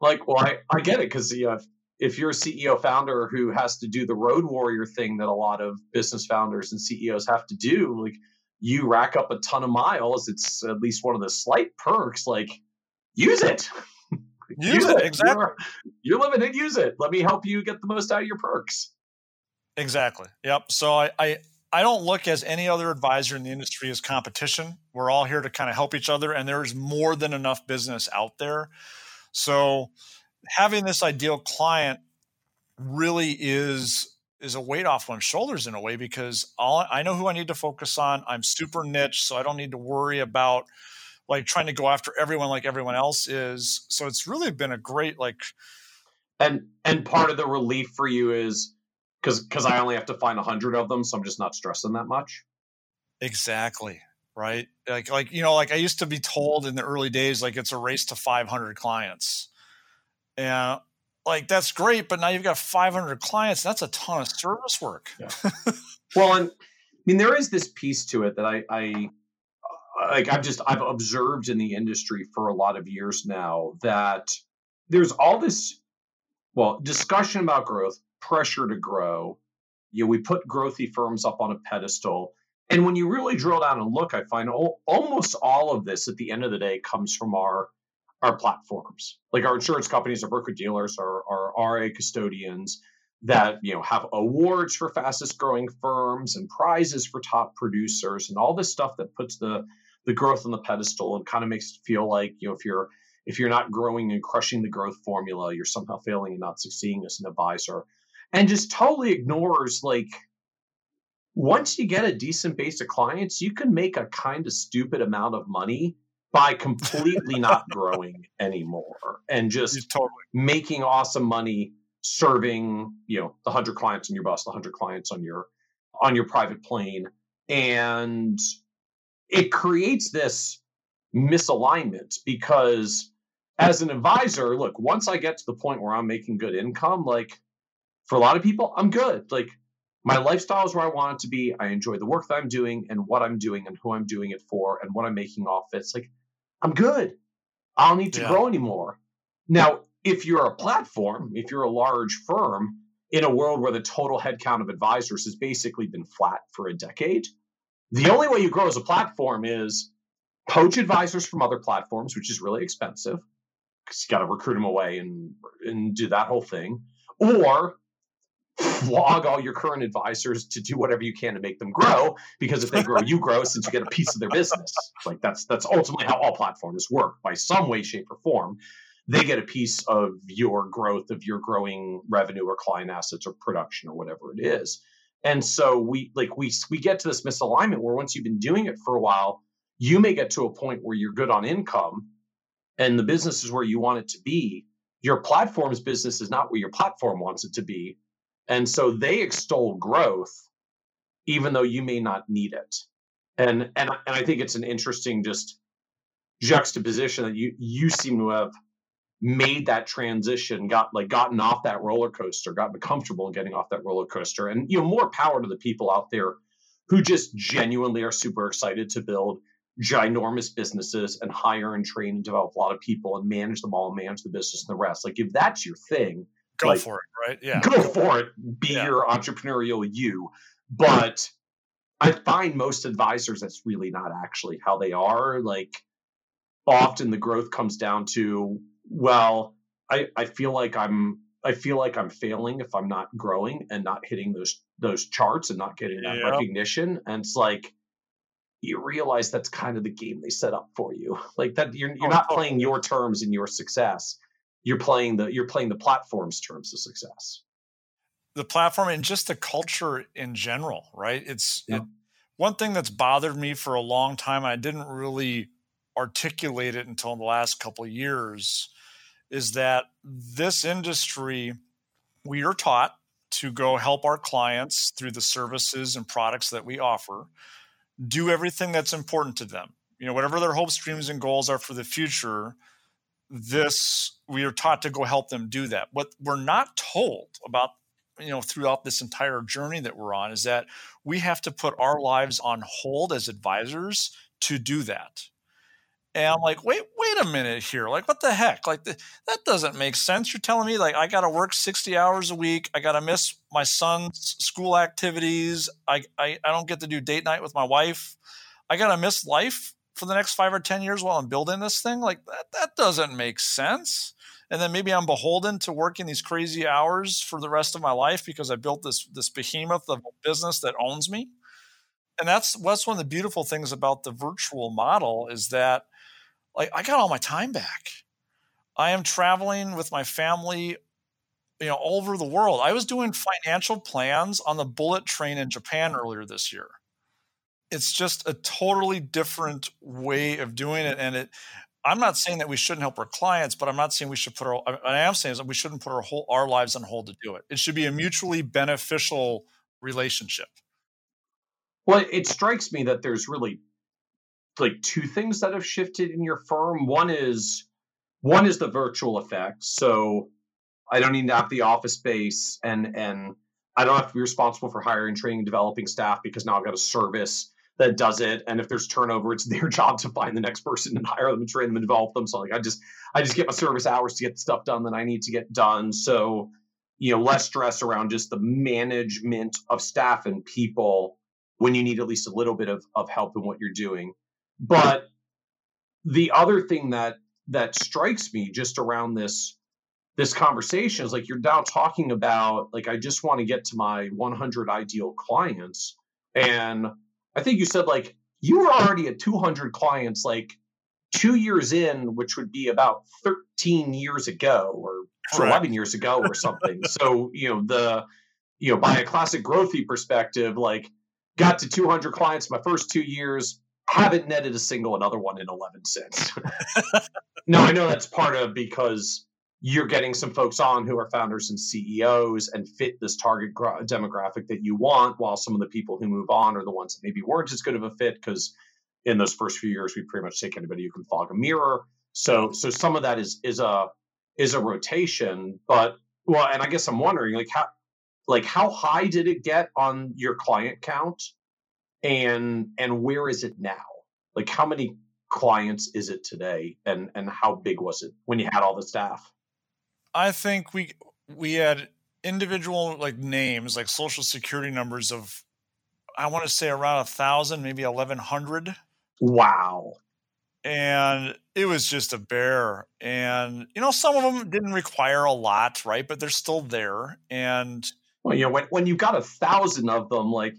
Like, well, I, I get it because you know, if you're a C E O founder who has to do the road warrior thing that a lot of business founders and C E Os have to do, like you rack up a ton of miles. It's at least one of the slight perks. Like, use it. Use, use it. it. Exactly. You're, you're limited. Use it. Let me help you get the most out of your perks. Exactly. Yep. So I, I, I don't look as any other advisor in the industry as competition. We're all here to kind of help each other, and there's more than enough business out there. So having this ideal client really is is a weight off one's shoulders in a way, because all, I know who I need to focus on. I'm super niche, so I don't need to worry about like trying to go after everyone like everyone else is. So it's really been a great like. And and part of the relief for you is because because I only have to find a hundred of them, so I'm just not stressing that much. Exactly. Right. Like like you know like I used to be told in the early days like it's a race to five hundred clients. Yeah. Like, that's great, but now you've got five hundred clients. That's a ton of service work. Yeah. Well, and I mean, there is this piece to it that I, I like. I've just I've observed in the industry for a lot of years now that there's all this, well, discussion about growth, pressure to grow. You know, we put growthy firms up on a pedestal, and when you really drill down and look, I find all, almost all of this at the end of the day comes from our. Our platforms, like our insurance companies, our broker dealers, our, our R A custodians that, you know, have awards for fastest growing firms and prizes for top producers and all this stuff that puts the the growth on the pedestal and kind of makes it feel like, you know, if you're if you're not growing and crushing the growth formula, you're somehow failing and not succeeding as an advisor, and just totally ignores like once you get a decent base of clients, you can make a kind of stupid amount of money by completely not growing anymore and just totally making awesome money serving, you know, the hundred clients on your bus, the hundred clients on your, on your private plane. And it creates this misalignment because as an advisor, look, once I get to the point where I'm making good income, like for a lot of people, I'm good. Like my lifestyle is where I want it to be. I enjoy the work that I'm doing and what I'm doing and who I'm doing it for and what I'm making off it. It's like, I'm good. I don't need to yeah. grow anymore. Now, if you're a platform, if you're a large firm in a world where the total headcount of advisors has basically been flat for a decade, the only way you grow as a platform is poach advisors from other platforms, which is really expensive because you got to recruit them away and, and do that whole thing, or flog all your current advisors to do whatever you can to make them grow, because if they grow, you grow, since you get a piece of their business. Like that's, that's ultimately how all platforms work by some way, shape, or form. They get a piece of your growth, of your growing revenue or client assets or production or whatever it is. And so we like we we get to this misalignment where once you've been doing it for a while, you may get to a point where you're good on income and the business is where you want it to be. Your platform's business is not where your platform wants it to be. And so they extol growth, even though you may not need it. And and, and I think it's an interesting just juxtaposition that you you seem to have made that transition, got like gotten off that roller coaster, gotten comfortable in getting off that roller coaster. And, you know, more power to the people out there who just genuinely are super excited to build ginormous businesses and hire and train and develop a lot of people and manage them all and manage the business and the rest. Like if that's your thing, go like, for it, right? Yeah. Go for it. Be yeah. your entrepreneurial you. But I find most advisors, that's really not actually how they are. Like often the growth comes down to, well, I, I feel like I'm I feel like I'm failing if I'm not growing and not hitting those those charts and not getting that yeah. recognition. And it's like you realize that's kind of the game they set up for you. Like that you're you're not playing your terms and your success. You're playing the you're playing the platform's terms of success. The platform and just the culture in general, right? It's yeah. it, one thing that's bothered me for a long time. I didn't really articulate it until the last couple of years. Is that this industry, we are taught to go help our clients through the services and products that we offer, do everything that's important to them. You know, whatever their hopes, dreams, and goals are for the future, this, we are taught to go help them do that. What we're not told about, you know, throughout this entire journey that we're on is that we have to put our lives on hold as advisors to do that. And I'm like, wait, wait a minute here. Like, what the heck? Like, th- that doesn't make sense. You're telling me, like, I got to work sixty hours a week. I got to miss my son's school activities. I, I I don't get to do date night with my wife. I got to miss life for the next five or ten years while I'm building this thing. Like, that, that doesn't make sense. And then maybe I'm beholden to working these crazy hours for the rest of my life because I built this this behemoth of a business that owns me. And that's, that's one of the beautiful things about the virtual model is that, like, I got all my time back. I am traveling with my family, you know, all over the world. I was doing financial plans on the bullet train in Japan earlier this year. It's just a totally different way of doing it. And it, I'm not saying that we shouldn't help our clients, but I'm not saying we should put our, I am saying is that we shouldn't put our whole, our lives on hold to do it. It should be a mutually beneficial relationship. Well, it strikes me that there's really like two things that have shifted in your firm. One is one is the virtual effect. So I don't need to have the office space and and I don't have to be responsible for hiring, training, developing staff because now I've got a service that does it. And if there's turnover, it's their job to find the next person and hire them and train them and develop them. So like I just I just get my service hours to get the stuff done that I need to get done. So, you know, less stress around just the management of staff and people when you need at least a little bit of, of help in what you're doing. But the other thing that that strikes me just around this this conversation is like you're now talking about like I just want to get to my one hundred ideal clients, and I think you said like you were already at two hundred clients like two years in, which would be about thirteen years ago or right. eleven years ago or something. So you know the you know by a classic growthy perspective, like got to two hundred clients my first two years. Haven't netted a single another one in eleven since. No, I know that's part of because you're getting some folks on who are founders and C E Os and fit this target gro- demographic that you want, while some of the people who move on are the ones that maybe weren't as good of a fit because in those first few years we pretty much take anybody who can fog a mirror. So, so some of that is is a is a rotation. But well, and I guess I'm wondering like how like how high did it get on your client count? And and where is it now? Like how many clients is it today? And and how big was it when you had all the staff? I think we we had individual like names, like social security numbers of, I want to say around a thousand, maybe eleven hundred. Wow. and it was just a bear. And, you know, some of them didn't require a lot, right? But they're still there. And, well, you know, when, when you've got a thousand of them, like,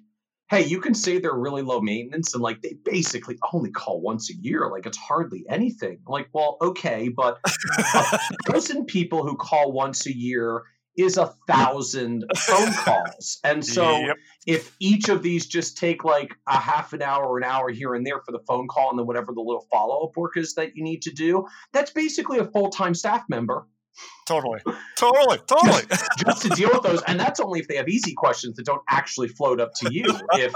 hey, you can say they're really low maintenance and like they basically only call once a year. Like it's hardly anything. I'm like, well, okay, but a thousand people who call once a year is a thousand phone calls. And so yep. if each of these just take like a half an hour or an hour here and there for the phone call and then whatever the little follow-up work is that you need to do, that's basically a full-time staff member. Totally, totally, totally. Just to deal with those. And that's only if they have easy questions that don't actually float up to you. If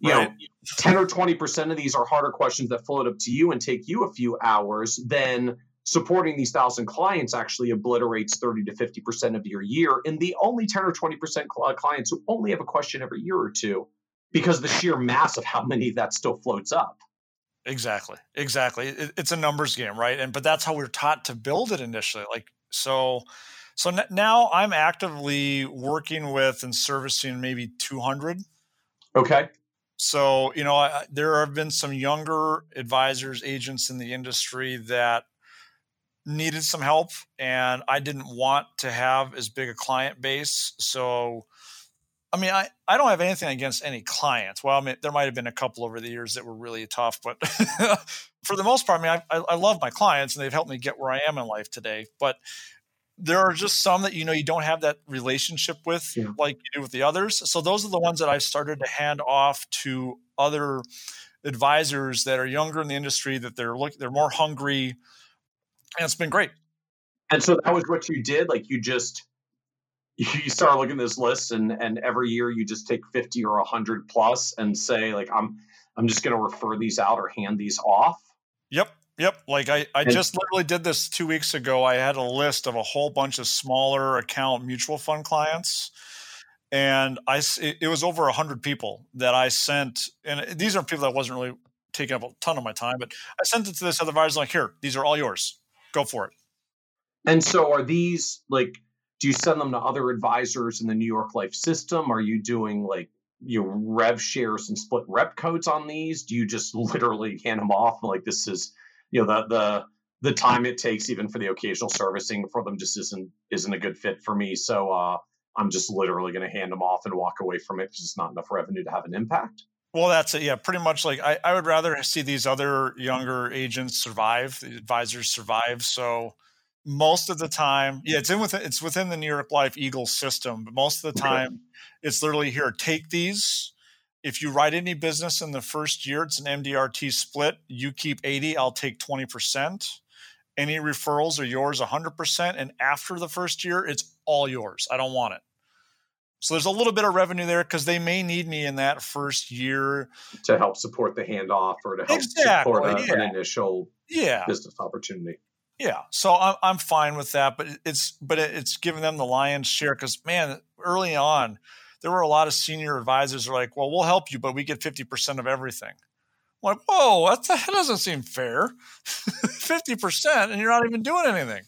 you right. know, ten or twenty percent of these are harder questions that float up to you and take you a few hours, then supporting these thousand clients actually obliterates thirty to fifty percent of your year. And the only ten or twenty percent clients who only have a question every year or two, because of the sheer mass of how many that still floats up. Exactly. Exactly. It, it's a numbers game, right? And but that's how we were taught to build it initially. Like so, so n- now I'm actively working with and servicing maybe two hundred. Okay. So you know, I, there have been some younger advisors, agents in the industry that needed some help, and I didn't want to have as big a client base. So. I mean, I, I don't have anything against any clients. Well, I mean, there might have been a couple over the years that were really tough, but for the most part, I mean, I, I love my clients and they've helped me get where I am in life today. But there are just some that, you know, you don't have that relationship with yeah. like you do with the others. So those are the ones that I've started to hand off to other advisors that are younger in the industry, that they're look, they're more hungry. And it's been great. And so that was what you did? Like you just... You start looking at this list and, and every year you just take fifty or a hundred plus and say, like, I'm I'm just going to refer these out or hand these off. Yep. Yep. Like I, I and- just literally did this two weeks ago. I had a list of a whole bunch of smaller account mutual fund clients. And I, it was over a hundred people that I sent. And these are people that wasn't really taking up a ton of my time, but I sent it to this other advisor, like, here, these are all yours. Go for it. And so are these like... Do you send them to other advisors in the New York Life system? Are you doing like you know, rev shares and split rep codes on these? Do you just literally hand them off? Like this is, you know, the the the time it takes even for the occasional servicing for them just isn't isn't a good fit for me. So uh, I'm just literally going to hand them off and walk away from it because it's not enough revenue to have an impact. Well, that's it. Yeah, pretty much like I, I would rather see these other younger agents survive, the advisors survive. So. Most of the time, yeah, it's in with it's within the New York Life Eagle system, but most of the time okay. it's literally here, take these. If you write any business in the first year, it's an M D R T split. You keep eighty, I'll take twenty percent. Any referrals are yours one hundred percent. And after the first year, it's all yours. I don't want it. So there's a little bit of revenue there because they may need me in that first year. To help support the handoff or to help exactly, support a, yeah. an initial yeah. business opportunity. Yeah, so I'm I'm fine with that, but it's but it's giving them the lion's share because man, early on, there were a lot of senior advisors who were like, well, we'll help you, but we get fifty percent of everything. I'm like, whoa, that that doesn't seem fair, fifty percent, and you're not even doing anything.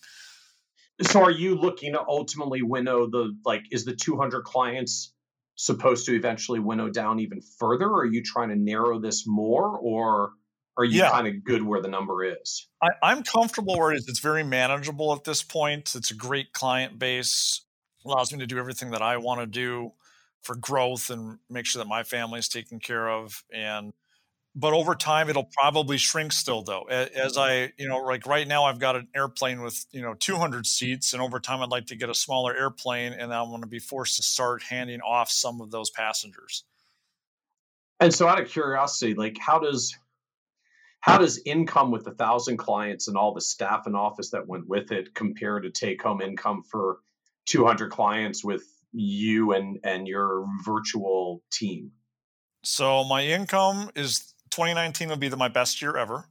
So, are you looking to ultimately winnow the like? Is the two hundred clients supposed to eventually winnow down even further? Or are you trying to narrow this more, or? Are you yeah. kind of good where the number is? I, I'm comfortable where it is. It's very manageable at this point. It's a great client base. Allows me to do everything that I want to do for growth and make sure that my family is taken care of. And but over time, it'll probably shrink still, though. As, as I, you know, like right now, I've got an airplane with, you know, two hundred seats. And over time, I'd like to get a smaller airplane. And I'm going to be forced to start handing off some of those passengers. And so out of curiosity, like how does... How does income with a thousand clients and all the staff and office that went with it compare to take home income for two hundred clients with you and, and your virtual team? So my income is twenty nineteen will be the, my best year ever.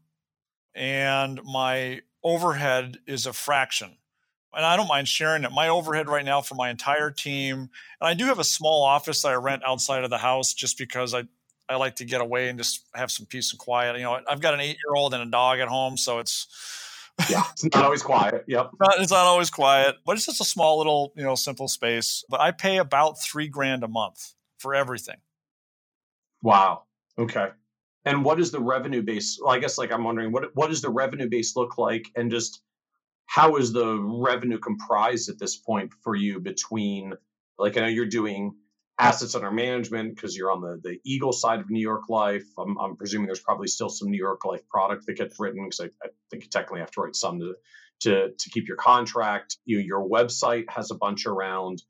And my overhead is a fraction. And I don't mind sharing it. My overhead right now for my entire team, and I do have a small office that I rent outside of the house just because I I like to get away and just have some peace and quiet. You know, I've got an eight-year-old and a dog at home, so it's yeah, it's not always quiet. Yep, not, it's not always quiet, but it's just a small little, you know, simple space. But I pay about three grand a month for everything. Wow. Okay. And what is the revenue base? Well, I guess like I'm wondering, what what does the revenue base look like? And just how is the revenue comprised at this point for you between, like, I know you're doing assets under management because you're on the, the Eagle side of New York Life. I'm, I'm presuming there's probably still some New York Life product that gets written because I, I think you technically have to write some to to, to keep your contract. You, your website has a bunch around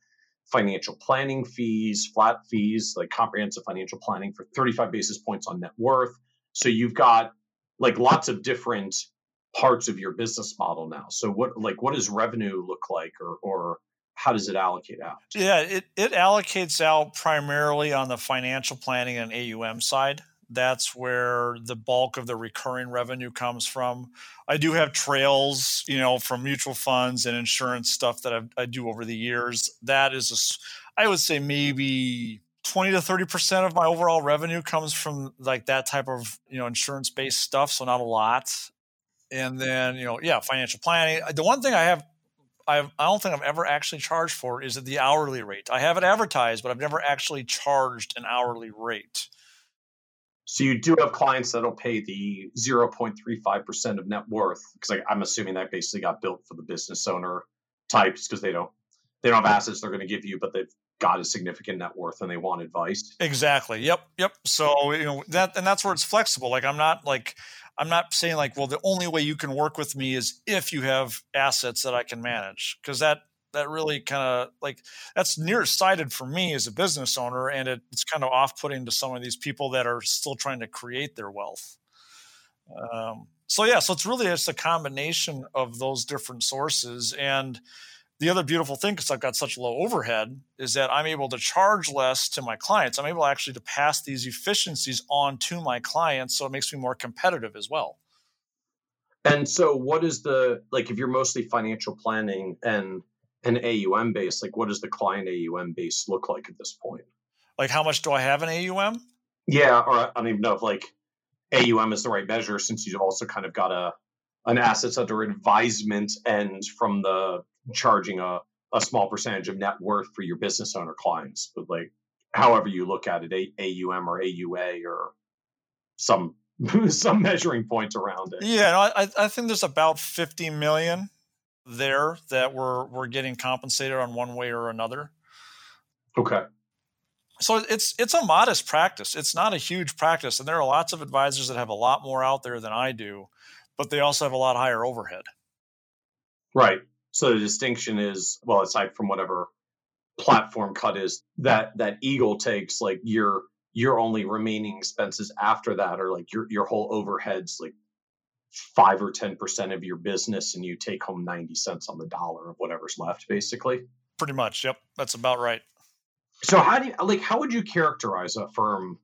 financial planning fees, flat fees, like comprehensive financial planning for thirty-five basis points on net worth. So you've got like lots of different parts of your business model now. So what, like, what does revenue look like, or, or how does it allocate out? Yeah, it, it allocates out primarily on the financial planning and A U M side. That's where the bulk of the recurring revenue comes from. I do have trails, you know, from mutual funds and insurance stuff that I've, I do over the years. That is, a, I would say maybe twenty to thirty percent of my overall revenue comes from like that type of, you know, insurance-based stuff. So not a lot. And then, you know, yeah, financial planning. The one thing I have, I've, I don't think I've ever actually charged for is the hourly rate. I have it advertised, but I've never actually charged an hourly rate. So you do have clients that'll pay the zero point three five percent of net worth, because I'm assuming that basically got built for the business owner types, because they don't they don't have assets they're going to give you, but they've got a significant net worth and they want advice. Exactly. Yep. Yep. So you know that, and that's where it's flexible. Like I'm not like I'm not saying like, well, the only way you can work with me is if you have assets that I can manage, because that that really kind of like that's nearsighted for me as a business owner. And it, it's kind of off-putting to some of these people that are still trying to create their wealth. Um, so, yeah, so it's really just a combination of those different sources. And the other beautiful thing, because I've got such low overhead, is that I'm able to charge less to my clients. I'm able actually to pass these efficiencies on to my clients. So it makes me more competitive as well. And so what is the, like, if you're mostly financial planning and an A U M base, like what does the client A U M base look like at this point? Like how much do I have in A U M? Yeah. Or I don't even know if like A U M is the right measure, since you've also kind of got a, an assets under advisement end from the charging a, a small percentage of net worth for your business owner clients, but like, however you look at it, A U M or A U A or some, some measuring points around it. Yeah. No, I, I think there's about fifty million there that we're we're getting compensated on one way or another. Okay. So it's it's a modest practice. It's not a huge practice. And there are lots of advisors that have a lot more out there than I do, but they also have a lot higher overhead. Right. So the distinction is, well, aside from whatever platform cut is, that that Eagle takes, like your your only remaining expenses after that are like your your whole overheads, like five or ten percent of your business, and you take home ninety cents on the dollar of whatever's left, basically. Pretty much. Yep. That's about right. So how do you, like, how would you characterize a firm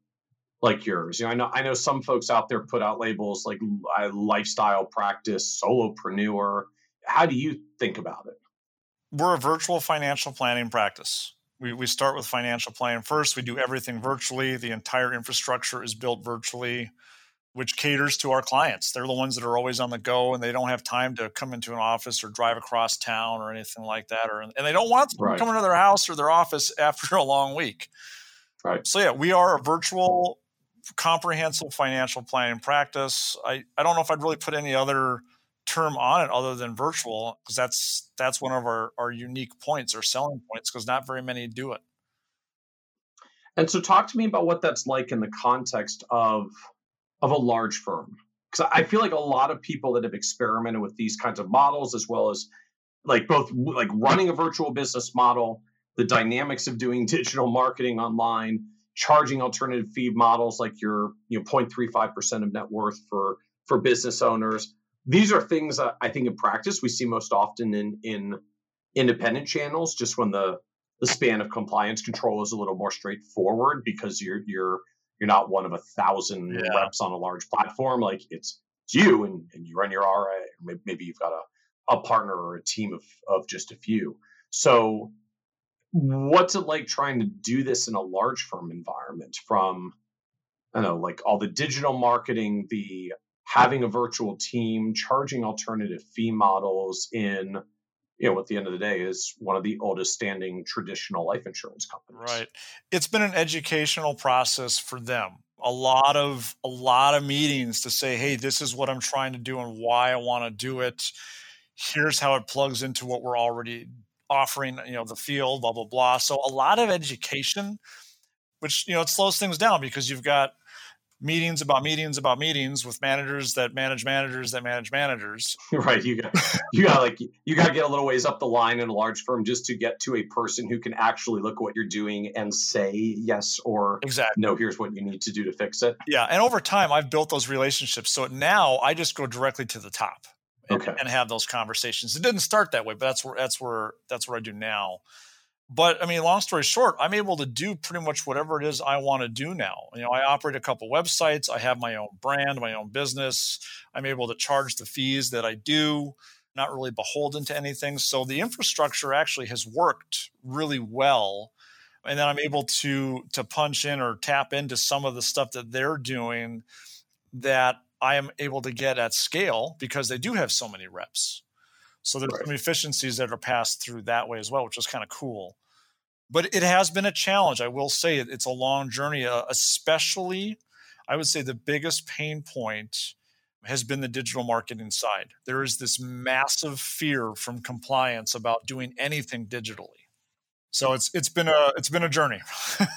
like yours? You know, I know, I know some folks out there put out labels like uh, lifestyle practice, solopreneur. How do you think about it? We're a virtual financial planning practice. We, we start with financial planning first. We do everything virtually. The entire infrastructure is built virtually, which caters to our clients. They're the ones that are always on the go, and they don't have time to come into an office or drive across town or anything like that. Or and they don't want to right. come into their house or their office after a long week. Right. So yeah, we are a virtual, comprehensive financial planning practice. I, I don't know if I'd really put any other term on it other than virtual, because that's that's one of our, our unique points or selling points, because not very many do it. And so talk to me about what that's like in the context of of a large firm. Because I feel like a lot of people that have experimented with these kinds of models, as well as like both like running a virtual business model, the dynamics of doing digital marketing online, charging alternative fee models like your you know zero point three five percent of net worth for, for business owners. These are things that I think in practice we see most often in, in independent channels, just when the, the span of compliance control is a little more straightforward, because you're you're You're not one of a thousand yeah. reps on a large platform. Like it's, it's you and, and you run your R A. Maybe you've got a, a partner or a team of, of just a few. So what's it like trying to do this in a large firm environment, from, I don't know, like all the digital marketing, the having a virtual team, charging alternative fee models in, you know, at the end of the day is one of the oldest standing traditional life insurance companies. Right. It's been an educational process for them. a lot of a lot of meetings to say, hey, this is what I'm trying to do and why I want to do it. Here's how it plugs into what we're already offering, you know, the field, blah, blah, blah. So a lot of education, which, you know, it slows things down because you've got meetings about meetings about meetings with managers that manage managers that manage managers. Right. You got, you got like, you got to get a little ways up the line in a large firm just to get to a person who can actually look at what you're doing and say yes or exactly. No, here's what you need to do to fix it. Yeah. And over time, I've built those relationships. So now I just go directly to the top and, okay. and have those conversations. It didn't start that way, but that's where, that's where, that's where I do now. But I mean, long story short, I'm able to do pretty much whatever it is I want to do now. You know, I operate a couple websites. I have my own brand, my own business. I'm able to charge the fees that I do, not really beholden to anything. So the infrastructure actually has worked really well. And then I'm able to, to punch in or tap into some of the stuff that they're doing that I am able to get at scale because they do have so many reps. So there's right. some efficiencies that are passed through that way as well, which is kind of cool. But it has been a challenge. I will say it, it's a long journey, uh, especially I would say the biggest pain point has been the digital marketing side. There is this massive fear from compliance about doing anything digitally. So it's it's been a it's been a journey.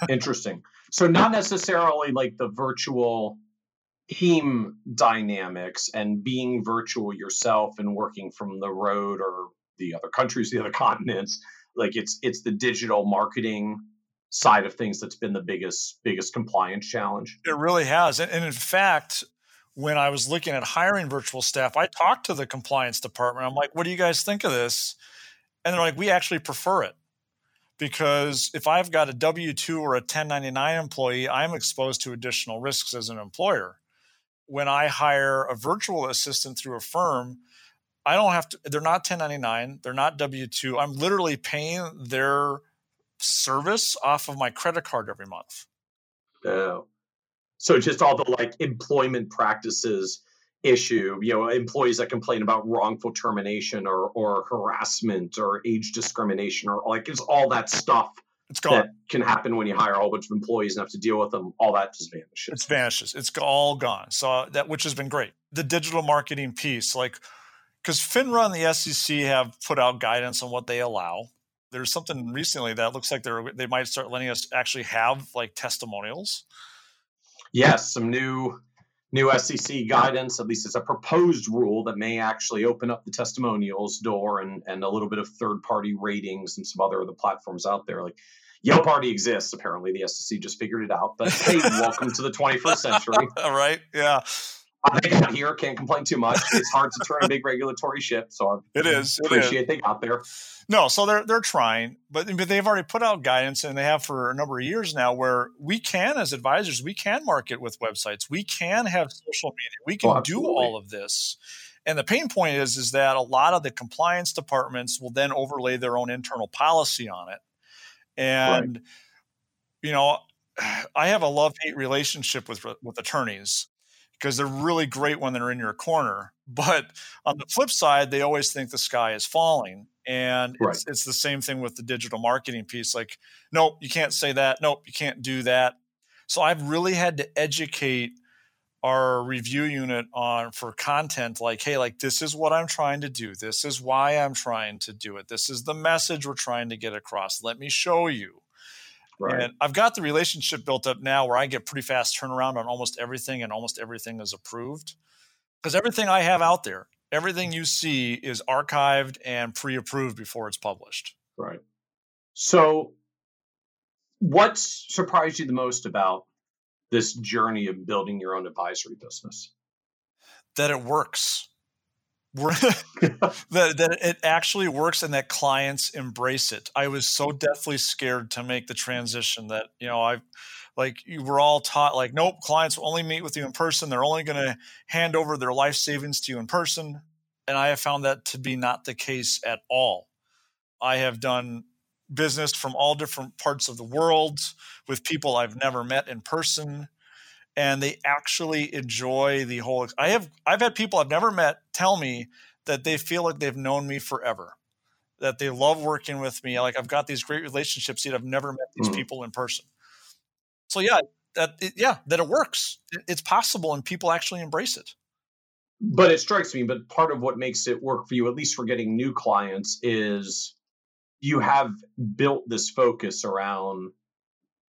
Interesting. So not necessarily like the virtual team dynamics and being virtual yourself and working from the road or the other countries, the other continents, like it's it's the digital marketing side of things that's been the biggest biggest compliance challenge. It really has. And in fact, when I was looking at hiring virtual staff, I talked to the compliance department. I'm like, what do you guys think of this? And they're like, we actually prefer it. Because if I've got a W two or a ten ninety-nine employee, I'm exposed to additional risks as an employer. When I hire a virtual assistant through a firm, I don't have to, they're not ten ninety-nine, they're not W two. I'm literally paying their service off of my credit card every month. Oh. So just all the like employment practices issue, you know, employees that complain about wrongful termination or or harassment or age discrimination or like it's all that stuff. It's gone. That can happen when you hire a whole bunch of employees and have to deal with them. All that just vanishes. It vanishes. It's all gone. So that, which has been great. The digital marketing piece, like, because FINRA and the S E C have put out guidance on what they allow. There's something recently that looks like they're they might start letting us actually have like testimonials. Yes, some new new S E C guidance. At least it's a proposed rule that may actually open up the testimonials door and, and a little bit of third-party ratings and some other of the platforms out there. Like Yelp already exists, apparently. The S E C just figured it out. But hey, welcome to the twenty-first century. All right. Yeah. They got here. Can't complain too much. It's hard to turn a big regulatory ship. So I it is, appreciate it is. They got there. No, so they're they're trying, but, but they've already put out guidance, and they have for a number of years now, where we can, as advisors, we can market with websites. We can have social media. We can oh, do all of this. And the pain point is, is that a lot of the compliance departments will then overlay their own internal policy on it. And, right. you know, I have a love-hate relationship with with attorneys, because they're really great when they're in your corner. But on the flip side, they always think the sky is falling. And right. it's, it's the same thing with the digital marketing piece. Like, nope, you can't say that. Nope, you can't do that. So I've really had to educate our review unit on for content like, hey, like this is what I'm trying to do. This is why I'm trying to do it. This is the message we're trying to get across. Let me show you. Right. And I've got the relationship built up now where I get pretty fast turnaround on almost everything, and almost everything is approved. Because everything I have out there, everything you see is archived and pre-approved before it's published. Right. So what surprised you the most about this journey of building your own advisory business? That it works. that, that it actually works and that clients embrace it. I was so deathly scared to make the transition that, you know, I like you were all taught like, nope, clients will only meet with you in person. They're only going to hand over their life savings to you in person. And I have found that to be not the case at all. I have done business from all different parts of the world with people I've never met in person. And they actually enjoy the whole. I have I've had people I've never met tell me that they feel like they've known me forever, that they love working with me. Like I've got these great relationships, yet I've never met these mm. people in person. So yeah, that it, yeah, that it works. It's possible and people actually embrace it. But it strikes me, but part of what makes it work for you, at least for getting new clients, is you have built this focus around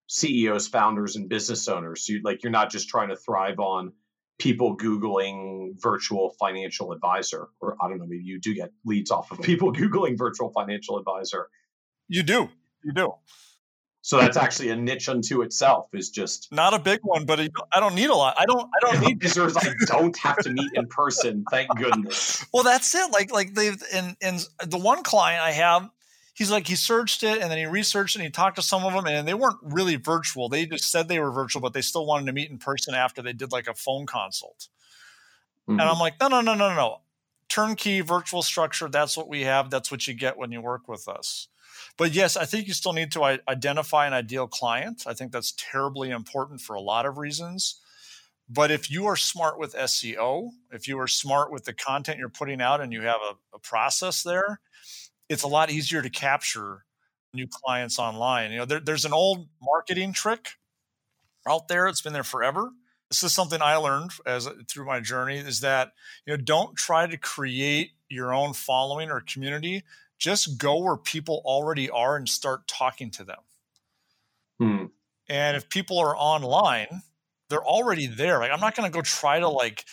C E Os, founders, and business owners. So you, like, you're not just trying to thrive on people Googling virtual financial advisor, or I don't know, maybe you do get leads off of people Googling virtual financial advisor. You do. You do. So that's actually a niche unto itself, is just not a big one, but I don't need a lot. I don't, I don't need visitors. I don't have to meet in person. Thank goodness. Well, that's it. Like, like they've, and, and the one client I have, he's like, he searched it and then he researched it and he talked to some of them and they weren't really virtual. They just said they were virtual, but they still wanted to meet in person after they did like a phone consult. Mm-hmm. And I'm like, no, no, no, no, no. Turnkey virtual structure. That's what we have. That's what you get when you work with us. But yes, I think you still need to identify an ideal client. I think that's terribly important for a lot of reasons. But if you are smart with S E O, if you are smart with the content you're putting out and you have a, a process there, it's a lot easier to capture new clients online. You know, there, there's an old marketing trick out there. It's been there forever. This is something I learned as through my journey, is that, you know, don't try to create your own following or community. Just go where people already are and start talking to them. Hmm. And if people are online, they're already there. Like, I'm not going to go try to like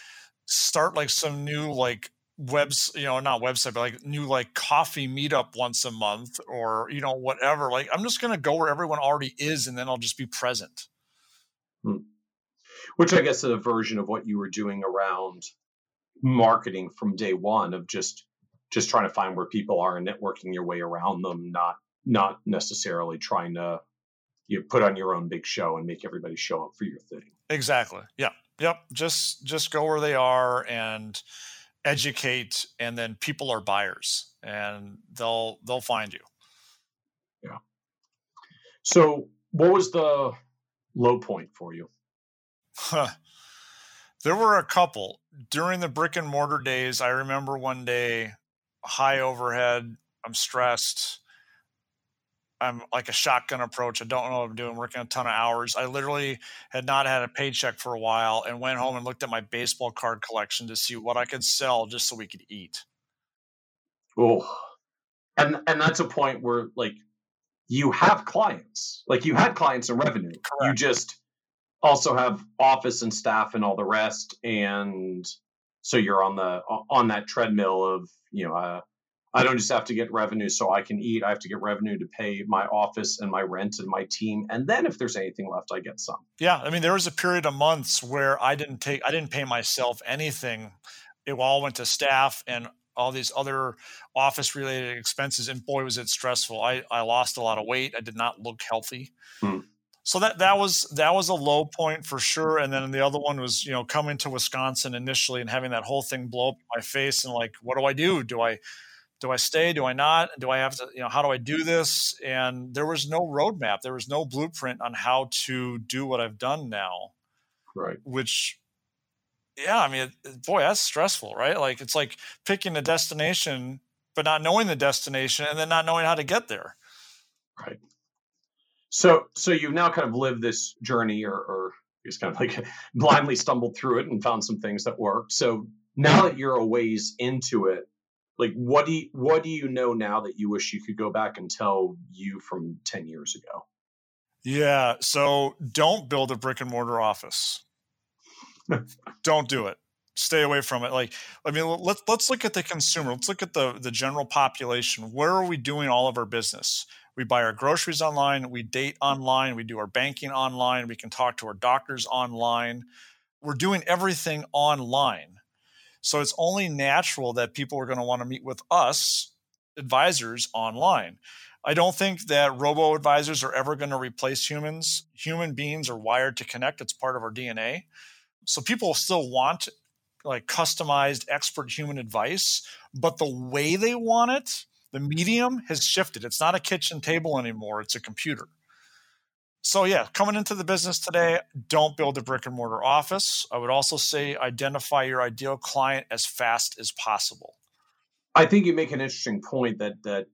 start like some new like webs, you know, not website, but like new like coffee meetup once a month or, you know, whatever. Like, I'm just going to go where everyone already is and then I'll just be present. Hmm. Which I guess is a version of what you were doing around marketing from day one, of just Just trying to find where people are and networking your way around them, not not necessarily trying to, you know, put on your own big show and make everybody show up for your thing. Exactly. Yeah. Yep. Just just go where they are and educate, and then people are buyers, and they'll they'll find you. Yeah. So, what was the low point for you? Huh. There were a couple during the brick and mortar days. I remember one day. High overhead. I'm stressed. I'm like a shotgun approach. I don't know what I'm doing. Working a ton of hours. I literally had not had a paycheck for a while and went home and looked at my baseball card collection to see what I could sell just so we could eat. Oh, and and that's a point where, like, you have clients, like you had clients and revenue. Correct. You just also have office and staff and all the rest. And so you're on the, on that treadmill of, you know, uh, I don't just have to get revenue so I can eat. I have to get revenue to pay my office and my rent and my team. And then if there's anything left, I get some. Yeah. I mean, there was a period of months where I didn't take, I didn't pay myself anything. It all went to staff and all these other office related expenses. And boy, was it stressful. I, I lost a lot of weight. I did not look healthy. Hmm. So that, that was, that was a low point for sure. And then the other one was, you know, coming to Wisconsin initially and having that whole thing blow up in my face and like, what do I do? Do I, do I stay? Do I not? Do I have to, you know, how do I do this? And there was no roadmap. There was no blueprint on how to do what I've done now. Right. Which, yeah, I mean, boy, that's stressful, right? Like, it's like picking a destination, but not knowing the destination and then not knowing how to get there. Right. So, so you've now kind of lived this journey, or, or just kind of like blindly stumbled through it and found some things that worked. So now that you're a ways into it, like, what do you, what do you know now that you wish you could go back and tell you from ten years ago? Yeah. So don't build a brick and mortar office. Don't do it. Stay away from it. Like, I mean, let's, let's look at the consumer. Let's look at the, the general population. Where are we doing all of our business? We buy our groceries online, we date online, we do our banking online, we can talk to our doctors online. We're doing everything online. So it's only natural that people are going to want to meet with us, advisors, online. I don't think that robo-advisors are ever going to replace humans. Human beings are wired to connect. It's part of our D N A. So people still want like customized expert human advice, but the way they want it, the medium has shifted. It's not a kitchen table anymore. It's a computer. So yeah, coming into the business today, don't build a brick and mortar office. I would also say identify your ideal client as fast as possible. I think you make an interesting point that that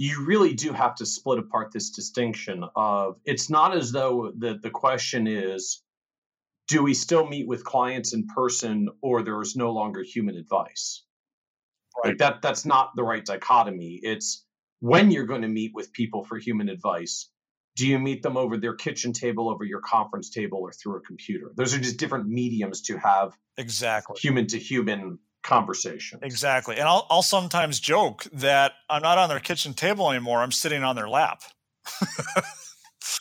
you really do have to split apart this distinction of, it's not as though the, the question is, do we still meet with clients in person or there's no longer human advice? Right. Like that, that's not the right dichotomy. It's when you're going to meet with people for human advice. Do you meet them over their kitchen table, over your conference table, or through a computer? Those are just different mediums to have exactly human-to-human conversation. Exactly. And I'll, I'll sometimes joke that I'm not on their kitchen table anymore. I'm sitting on their lap.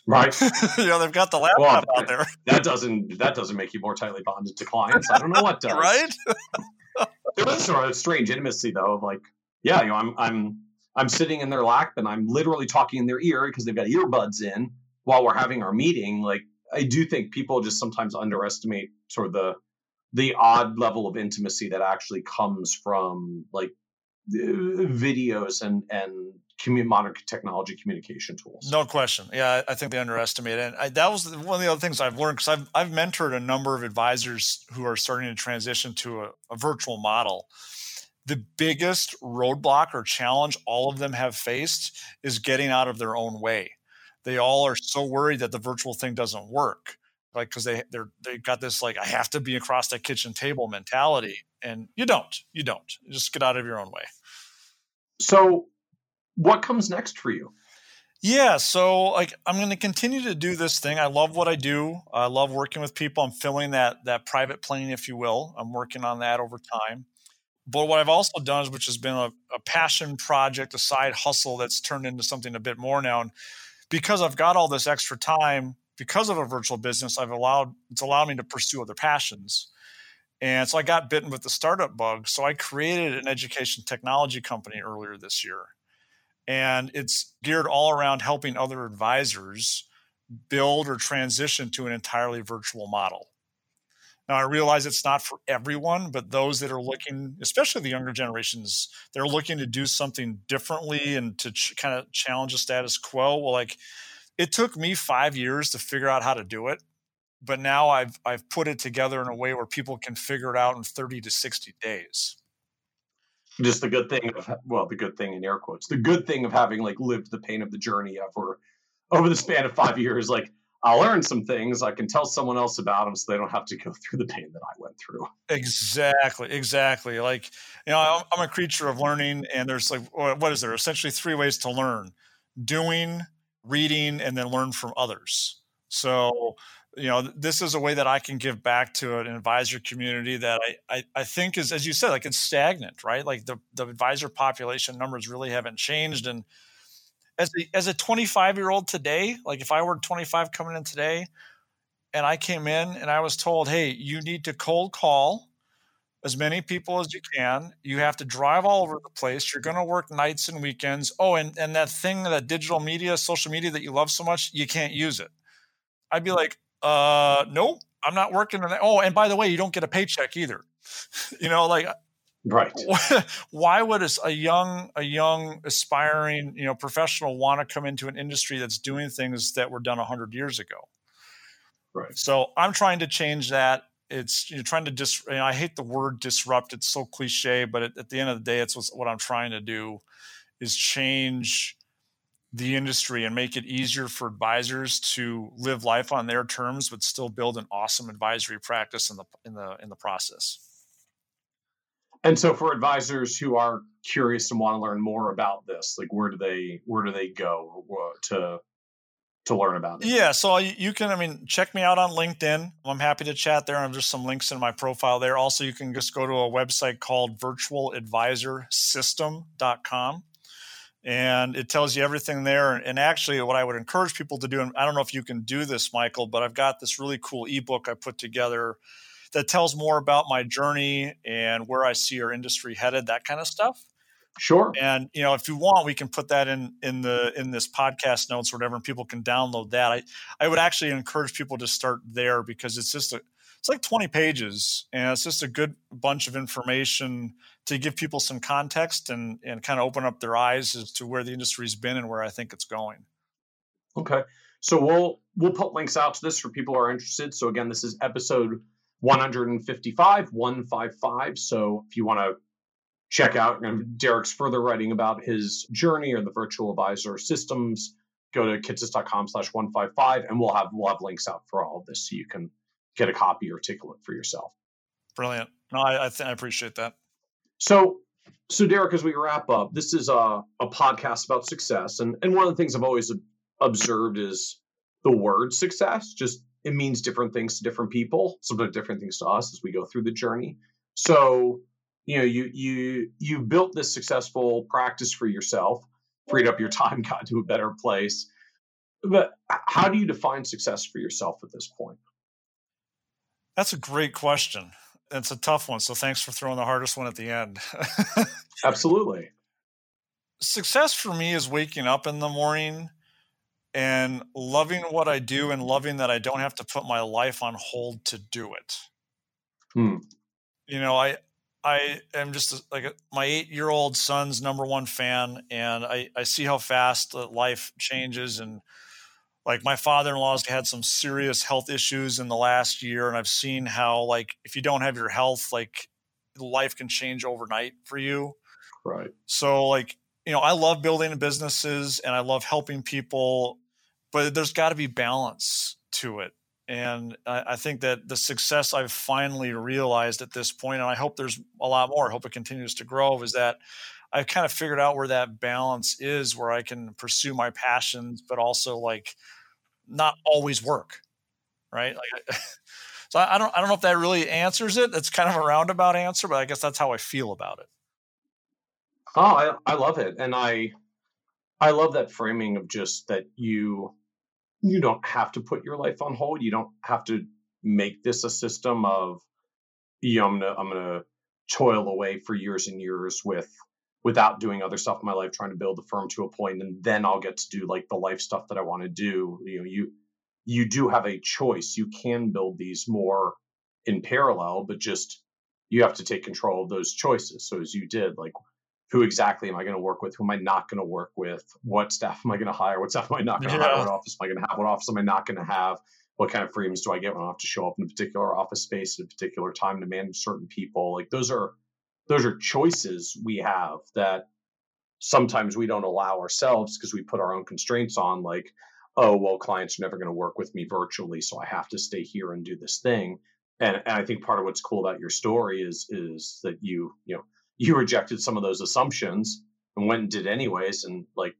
Right. You know, they've got the laptop well, that, out there. That doesn't, that doesn't make you more tightly bonded to clients. I don't know what does. Right? There is sort of strange intimacy, though, of like, yeah, you know, I'm, I'm, I'm sitting in their lap and I'm literally talking in their ear because they've got earbuds in while we're having our meeting. Like, I do think people just sometimes underestimate sort of the, the odd level of intimacy that actually comes from like videos and, and modern technology communication tools. No question. Yeah. I think they underestimate it. And I, that was one of the other things I've learned, because I've, I've mentored a number of advisors who are starting to transition to a, a virtual model. The biggest roadblock or challenge all of them have faced is getting out of their own way. They all are so worried that the virtual thing doesn't work, like because they they're they got this like I have to be across the kitchen table mentality, and you don't, you don't. Just get out of your own way. So, what comes next for you? Yeah, so like I'm going to continue to do this thing. I love what I do. I love working with people. I'm filling that that private plane, if you will. I'm working on that over time. But what I've also done is, which has been a, a passion project, a side hustle that's turned into something a bit more now. And because I've got all this extra time, because of a virtual business, I've allowed, it's allowed me to pursue other passions. And so I got bitten with the startup bug. So I created an education technology company earlier this year. And it's geared all around helping other advisors build or transition to an entirely virtual model. Now, I realize it's not for everyone, but those that are looking, especially the younger generations, they're looking to do something differently and to ch- kind of challenge the status quo. Well, like it took me five years to figure out how to do it, but now I've I've put it together in a way where people can figure it out in thirty to sixty days. Just the good thing of, well, the good thing in air quotes, the good thing of having like lived the pain of the journey over, over the span of five years, like, I'll learn some things. I can tell someone else about them so they don't have to go through the pain that I went through. Exactly. Exactly. Like, you know, I'm a creature of learning, and there's like, what is there? Essentially three ways to learn: doing, reading, and then learn from others. So, you know, this is a way that I can give back to an advisor community that I, I, I think is, as you said, like it's stagnant, right? Like the, the advisor population numbers really haven't changed. And As a, as a twenty-five-year-old today, like if I were twenty-five coming in today and I came in and I was told, hey, you need to cold call as many people as you can. You have to drive all over the place. You're going to work nights and weekends. Oh, and, and that thing, that digital media, social media that you love so much, you can't use it. I'd be like, uh, nope, I'm not working on that. Oh, and by the way, you don't get a paycheck either. You know, like... Right. Why would a, a young, a young aspiring, you know, professional want to come into an industry that's doing things that were done a hundred years ago? Right. So I'm trying to change that. It's you're trying to dis. You know, I hate the word disrupt. It's so cliche, but it, at the end of the day, it's what's, what I'm trying to do is change the industry and make it easier for advisors to live life on their terms, but still build an awesome advisory practice in the in the in the process. And so for advisors who are curious and want to learn more about this, like where do they where do they go to to learn about it? Yeah, so you can, I mean, check me out on LinkedIn. I'm happy to chat there. And there's some links in my profile there. Also, you can just go to a website called virtual advisor system dot com. And it tells you everything there. And actually, what I would encourage people to do, and I don't know if you can do this, Michael, but I've got this really cool ebook I put together that tells more about my journey and where I see our industry headed, that kind of stuff. Sure. And, you know, if you want, we can put that in, in the, in this podcast notes or whatever, and people can download that. I, I would actually encourage people to start there because it's just, a, it's like twenty pages and it's just a good bunch of information to give people some context and, and kind of open up their eyes as to where the industry has been and where I think it's going. Okay. So we'll, we'll put links out to this for people who are interested. So again, this is episode one fifty-five, one fifty-five. So if you want to check out Derek's further writing about his journey or the virtual advisor systems, go to kitces dot com slash one fifty-five, and we'll have, we'll have links out for all of this so you can get a copy or take a look for yourself. Brilliant. No, I I, th- I appreciate that. So, so Derek, as we wrap up, this is a, a podcast about success. And, and one of the things I've always observed is the word success, just it means different things to different people, sometimes different things to us as we go through the journey. So, you know, you you you built this successful practice for yourself, freed up your time, got to a better place. But how do you define success for yourself at this point? That's a great question. That's a tough one. So thanks for throwing the hardest one at the end. Absolutely. Success for me is waking up in the morning and loving what I do and loving that I don't have to put my life on hold to do it. Hmm. You know, I I am just like a, my eight-year-old son's number one fan, and I, I see how fast life changes. And like my father-in-law's had some serious health issues in the last year, and I've seen how like if you don't have your health, like life can change overnight for you. Right. So like, you know, I love building businesses and I love helping people, but there's got to be balance to it. And I, I think that the success I've finally realized at this point, and I hope there's a lot more, I hope it continues to grow, is that I've kind of figured out where that balance is, where I can pursue my passions, but also like not always work. Right. Like, so I don't, I don't know if that really answers it. It's kind of a roundabout answer, but I guess that's how I feel about it. Oh, I, I love it. And I I love that framing of just that you you don't have to put your life on hold. You don't have to make this a system of, you know, I'm gonna I'm gonna toil away for years and years with without doing other stuff in my life, trying to build the firm to a point, and then I'll get to do like the life stuff that I want to do. You know, you you do have a choice. You can build these more in parallel, but just you have to take control of those choices. So as you did, like, who exactly am I going to work with? Who am I not going to work with? What staff am I going to hire? What staff am I not going to yeah. hire? What office am I going to have? What office am I not going to have? What kind of freedoms do I get when I have to show up in a particular office space at a particular time to manage certain people? Like those are, those are choices we have that sometimes we don't allow ourselves because we put our own constraints on, like, oh, well, clients are never going to work with me virtually, so I have to stay here and do this thing. And, and I think part of what's cool about your story is, is that you, you know, you rejected some of those assumptions and went and did anyways. And like,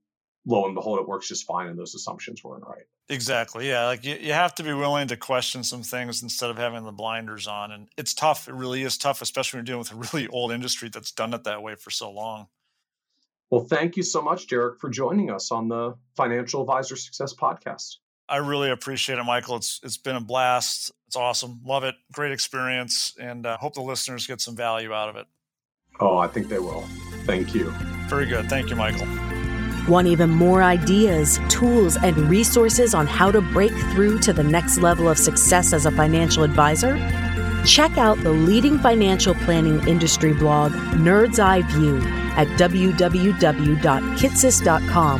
lo and behold, it works just fine. And those assumptions weren't right. Exactly. Yeah. Like you, you have to be willing to question some things instead of having the blinders on. And it's tough. It really is tough, especially when you're dealing with a really old industry that's done it that way for so long. Well, thank you so much, Derek, for joining us on the Financial Advisor Success Podcast. I really appreciate it, Michael. It's It's been a blast. It's awesome. Love it. Great experience. And I uh, hope the listeners get some value out of it. Oh, I think they will. Thank you. Very good. Thank you, Michael. Want even more ideas, tools, and resources on how to break through to the next level of success as a financial advisor? Check out the leading financial planning industry blog, Nerd's Eye View, at w w w dot kitces dot com,